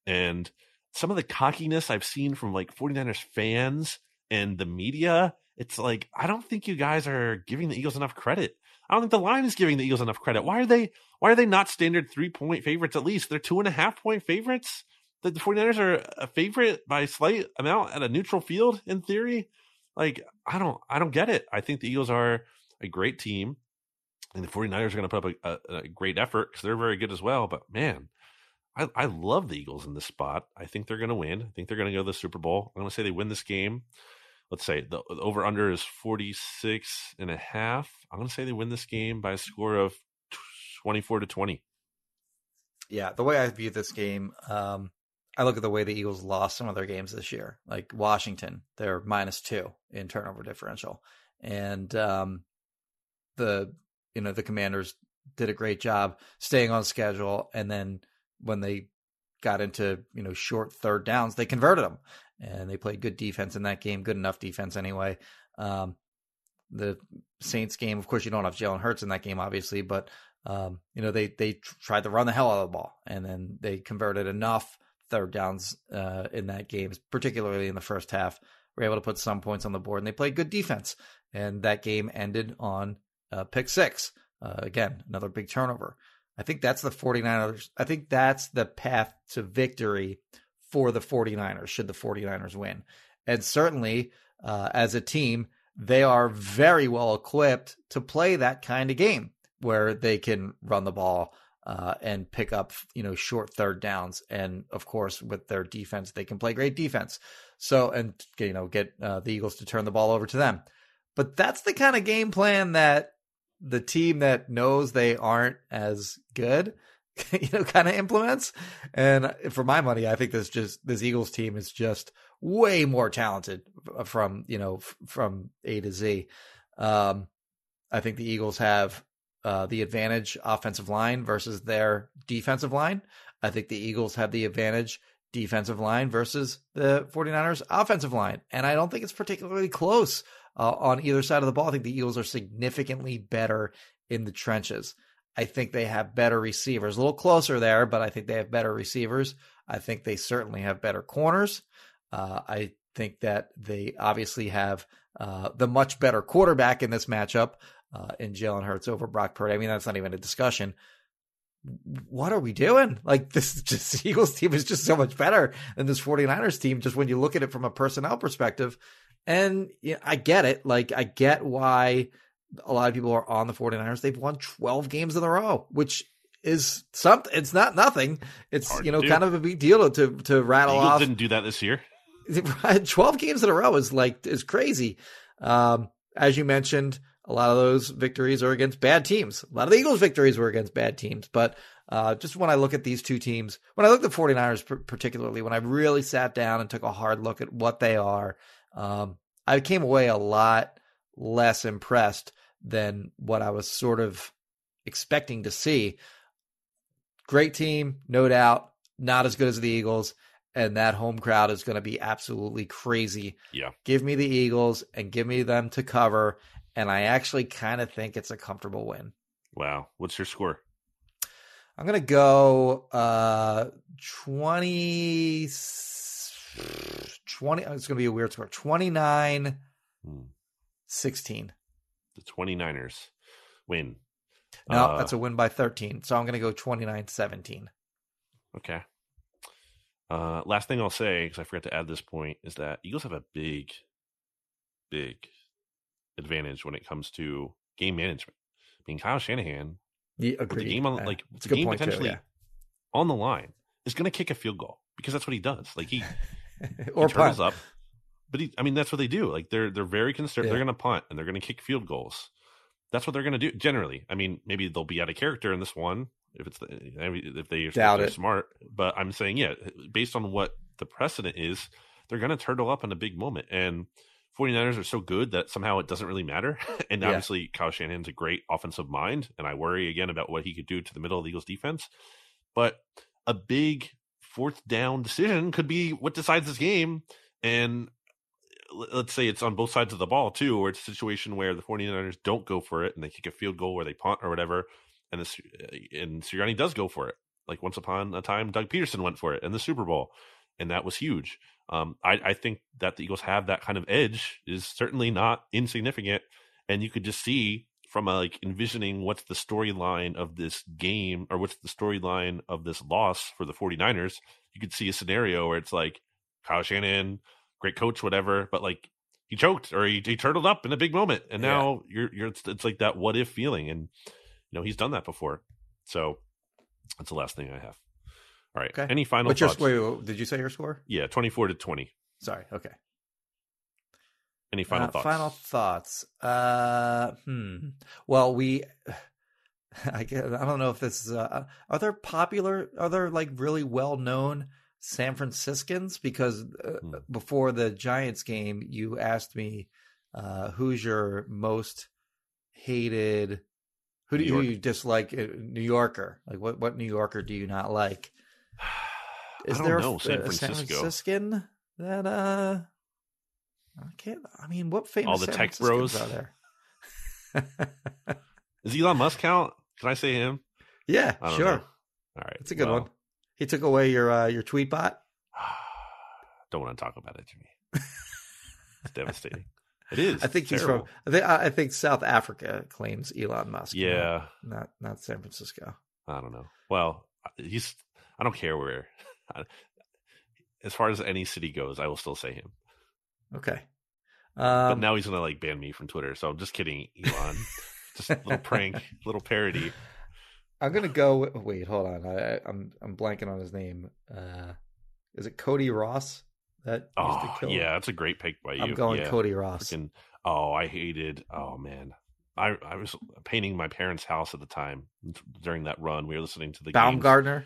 And some of the cockiness I've seen from like forty-niners fans and the media, it's like I don't think you guys are giving the Eagles enough credit. I don't think the line is giving the Eagles enough credit. Why are they why are they not standard three point favorites at least? They're two and a half point favorites. The, the forty-niners are a favorite by a slight amount at a neutral field in theory. Like I don't, I don't get it. I think the Eagles are a great team. And the 49ers are going to put up a, a, a great effort because they're very good as well. But, man, I, I love the Eagles in this spot. I think they're going to win. I think they're going to go to the Super Bowl. I'm going to say they win this game. Let's say the, the over-under is forty-six and a half. I'm going to say they win this game by a score of twenty-four to twenty. Yeah, the way I view this game, um, I look at the way the Eagles lost some of their games this year. Like Washington, they're minus two in turnover differential. And um, the you know the Commanders did a great job staying on schedule. And then when they got into you know short third downs, they converted them. And they played good defense in that game, good enough defense anyway. Um, the Saints game, of course, you don't have Jalen Hurts in that game, obviously. But, um, you know, they they tried to run the hell out of the ball. And then they converted enough third downs uh, in that game, particularly in the first half. Were able to put some points on the board, and they played good defense. And that game ended on uh, pick six. Uh, again, another big turnover. I think that's the 49ers. I think that's the path to victory for the 49ers, should the 49ers win. And certainly, uh, as a team, they are very well equipped to play that kind of game where they can run the ball uh, and pick up, you know, short third downs. And of course, with their defense, they can play great defense. So, and, you know, get uh, the Eagles to turn the ball over to them. But that's the kind of game plan that the team that knows they aren't as good, you know, kind of implements. And for my money, I think this just this Eagles team is just way more talented from, you know, from A to Z. Um, I think the Eagles have uh, the advantage offensive line versus their defensive line. I think the Eagles have the advantage defensive line versus the 49ers offensive line. And I don't think it's particularly close uh, on either side of the ball. I think the Eagles are significantly better in the trenches. I think they have better receivers, a little closer there, but I think they have better receivers. I think they certainly have better corners. Uh, I think that they obviously have uh, the much better quarterback in this matchup uh, in Jalen Hurts over Brock Purdy. I mean, that's not even a discussion. What are we doing? Like this, this Eagles team is just so much better than this 49ers team. Just when you look at it from a personnel perspective, and you know, I get it. Like I get why a lot of people are on the 49ers. They've won twelve games in a row, which is something. It's not nothing. It's, Hard you know, kind of a big deal to, to rattle Eagles off. Didn't do that this year. twelve games in a row is like, is crazy. Um, as you mentioned, a lot of those victories are against bad teams. A lot of the Eagles victories were against bad teams, but uh, just when I look at these two teams, when I look at the 49ers particularly, when I really sat down and took a hard look at what they are, um, I came away a lot less impressed than what I was sort of expecting to see. Great team, no doubt, not as good as the Eagles, and that home crowd is going to be absolutely crazy. Yeah. Give me the Eagles and give me them to cover, and I actually kind of think it's a comfortable win. Wow. What's your score? I'm going to go uh, twenty, twenty, it's going to be a weird score, twenty-nine, hmm. sixteen. The 29ers win. No, uh, that's a win by thirteen. So I'm going to go twenty-nine seventeen. Okay. Uh, last thing I'll say, because I forgot to add this point, is that Eagles have a big, big advantage when it comes to game management. I mean, Kyle Shanahan, yeah, with the game, on, yeah. like, with the game potentially too, yeah. on the line, is going to kick a field goal because that's what he does. Like he, or he turns punt. up. But he, I mean, that's what they do. Like they're they're very concerned. Yeah. They're going to punt and they're going to kick field goals. That's what they're going to do generally. I mean, maybe they'll be out of character in this one if it's the, if they doubt it. Smart. But I'm saying, yeah, based on what the precedent is, they're going to turtle up in a big moment. And 49ers are so good that somehow it doesn't really matter. And yeah. obviously, Kyle Shanahan's a great offensive mind, and I worry again about what he could do to the middle of the Eagles' defense. But a big fourth down decision could be what decides this game. And let's say it's on both sides of the ball too, or it's a situation where the 49ers don't go for it and they kick a field goal where they punt or whatever. And this, and Sirianni does go for it. Like once upon a time, Doug Peterson went for it in the Super Bowl, and that was huge. Um, I, I think that the Eagles have that kind of edge is certainly not insignificant. And you could just see from a, like envisioning what's the storyline of this game or what's the storyline of this loss for the 49ers. You could see a scenario where it's like Kyle Shanahan, great coach, whatever, but like he choked or he, he turtled up in a big moment. And now yeah. you're, you're, it's, it's like that what if feeling. And you know, he's done that before. So that's the last thing I have. All right. Okay. Any final What's thoughts? Your, wait, wait, wait, did you say your score? Yeah, twenty-four to twenty. Sorry. Okay. Any final uh, thoughts? Final thoughts. Uh, hmm. Well, we. I guess, I don't know if this is. Uh, are there popular? Are there like really well known San Franciscans? Because uh, hmm. before the Giants game, you asked me uh, who's your most hated. Who do you, who you dislike? New Yorker. Like what? What New Yorker do you not like? Is I don't there know. A, San Francisco. a San Franciscan that? Uh, I can't. I mean, what famous all the San tech bros out there? Does Elon Musk count? Can I say him? Yeah, sure. Know. All right, it's a good well, one. He took away your uh, your tweet bot. Don't want to talk about it, Jimmy. It's devastating. It is. I think it's he's terrible. from. I think, I think South Africa claims Elon Musk. Yeah, not not San Francisco. I don't know. Well, he's. I don't care where. As far as any city goes, I will still say him. Okay. Um, but now he's gonna like ban me from Twitter. So I'm just kidding, Elon. Just a little prank, little parody. I'm gonna go. Wait, hold on. I, I'm I'm blanking on his name. Uh, is it Cody Ross? That oh used to kill yeah, him? That's a great pick by you. I'm going yeah. Cody Ross. Freaking, oh, I hated. Oh man, I I was painting my parents' house at the time during that run. We were listening to the Baumgartner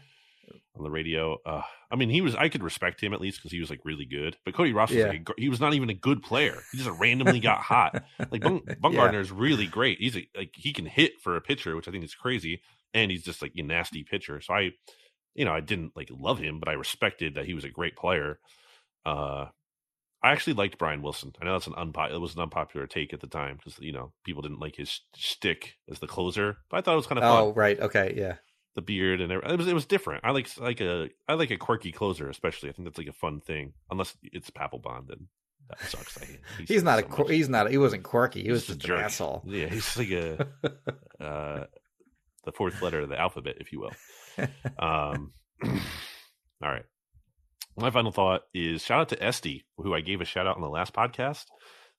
on the radio. Uh, I mean, he was. I could respect him at least because he was like really good. But Cody Ross, yeah. was like a, he was not even a good player. He just randomly got hot. Like Baumgartner is yeah. really great. He's a, like he can hit for a pitcher, which I think is crazy. And he's just like a nasty pitcher. So I, you know, I didn't like love him, but I respected that he was a great player. Uh, I actually liked Brian Wilson. I know that's an unpo- it was an unpopular take at the time because you know people didn't like his shtick as the closer. But I thought it was kind of fun. Oh right, okay, yeah. The beard and everything. It was it was different. I like like a I like a quirky closer, especially. I think that's like a fun thing. Unless it's Papelbon, then that sucks. I hate he's, he's not so a qu- he's not he wasn't quirky. He was just, just a jerk. An asshole. Yeah, he's like a uh, the fourth letter of the alphabet, if you will. Um, all right. My final thought is shout out to Esty, who I gave a shout out on the last podcast.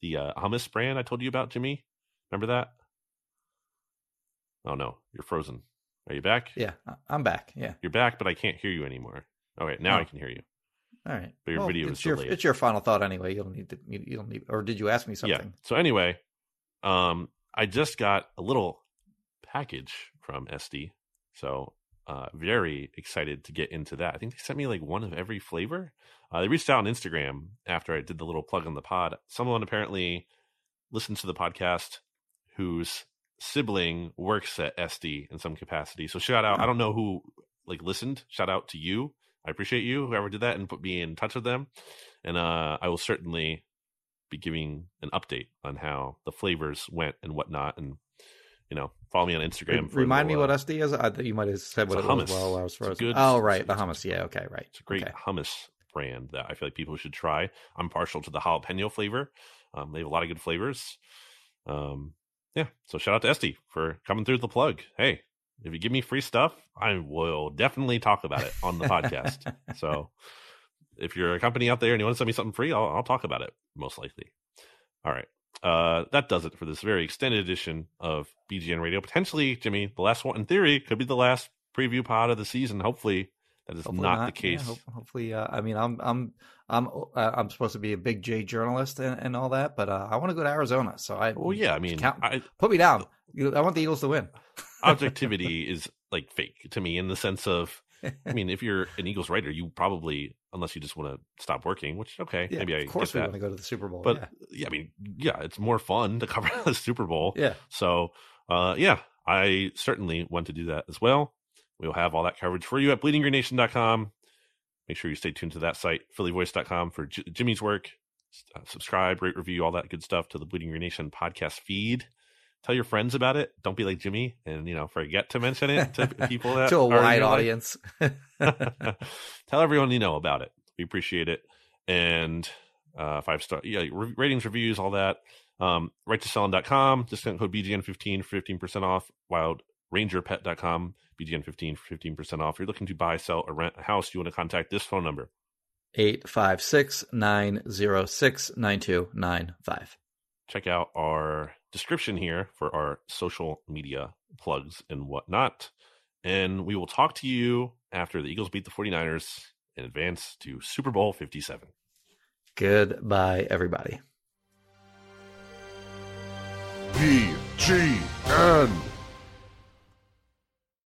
The uh, hummus brand I told you about, Jimmy. Remember that? Oh no, you're frozen. Are you back? Yeah, I'm back. Yeah, you're back, but I can't hear you anymore. All right, now oh. I can hear you. All right, but your well, video is delayed. It's your final thought anyway. You don't need to. You don't need. Or did you ask me something? Yeah. So anyway, um, I just got a little package from Esty, so uh, very excited to get into that. I think they sent me like one of every flavor. Uh, they reached out on Instagram after I did the little plug on the pod. Someone apparently listens to the podcast who's sibling works at Esty in some capacity, so shout out. I don't know who like listened. Shout out to you. I appreciate you, whoever did that and put me in touch with them. And uh I will certainly be giving an update on how the flavors went and whatnot. And you know, follow me on Instagram. Remind me what Esty is. I thought you might have said what it was while I was frozen. Oh right, the hummus. Yeah, okay, right. It's a great hummus brand that I feel like people should try. I'm partial to the jalapeno flavor. Um, they have a lot of good flavors. Um. Yeah, so shout out to Esty for coming through the plug. Hey, if you give me free stuff, I will definitely talk about it on the podcast. So if you're a company out there and you want to send me something free, I'll, I'll talk about it, most likely. All right, uh, that does it for this very extended edition of B G N Radio. Potentially, Jimmy, the last one in theory could be the last preview pod of the season. Hopefully, that is hopefully not, not the case. Yeah, ho- hopefully, uh, I mean, I'm I'm I'm uh, I'm supposed to be a Big J journalist and, and all that, but uh, I want to go to Arizona. So I, well, yeah, I mean, count, I, put me down. I want the Eagles to win. Objectivity is like fake to me in the sense of, I mean, if you're an Eagles writer, you probably, unless you just want to stop working, which okay, yeah, maybe I of course get we that. want to go to the Super Bowl, but yeah. yeah, I mean, yeah, it's more fun to cover the Super Bowl. Yeah. So, uh, yeah, I certainly want to do that as well. We'll have all that coverage for you at bleeding green nation dot com. Make sure you stay tuned to that site, philly voice dot com, for J- Jimmy's work. Uh, subscribe, rate, review, all that good stuff to the Bleeding Green Nation podcast feed. Tell your friends about it. Don't be like Jimmy and, you know, forget to mention it to people. That to a wide audience. Tell everyone you know about it. We appreciate it. And uh, five star yeah, re- ratings, reviews, all that. Um, right to selling dot com. Discount code B G N fifteen for fifteen percent off. Wild ranger pet dot com. B G N fifteen for fifteen percent off. If you're looking to buy, sell, or rent a house, you want to contact this phone number. eight five six, nine zero six, nine two nine five. check out our description here for our social media plugs and whatnot. And we will talk to you after the Eagles beat the 49ers and advance to Super Bowl fifty-seven. Goodbye, everybody. B G N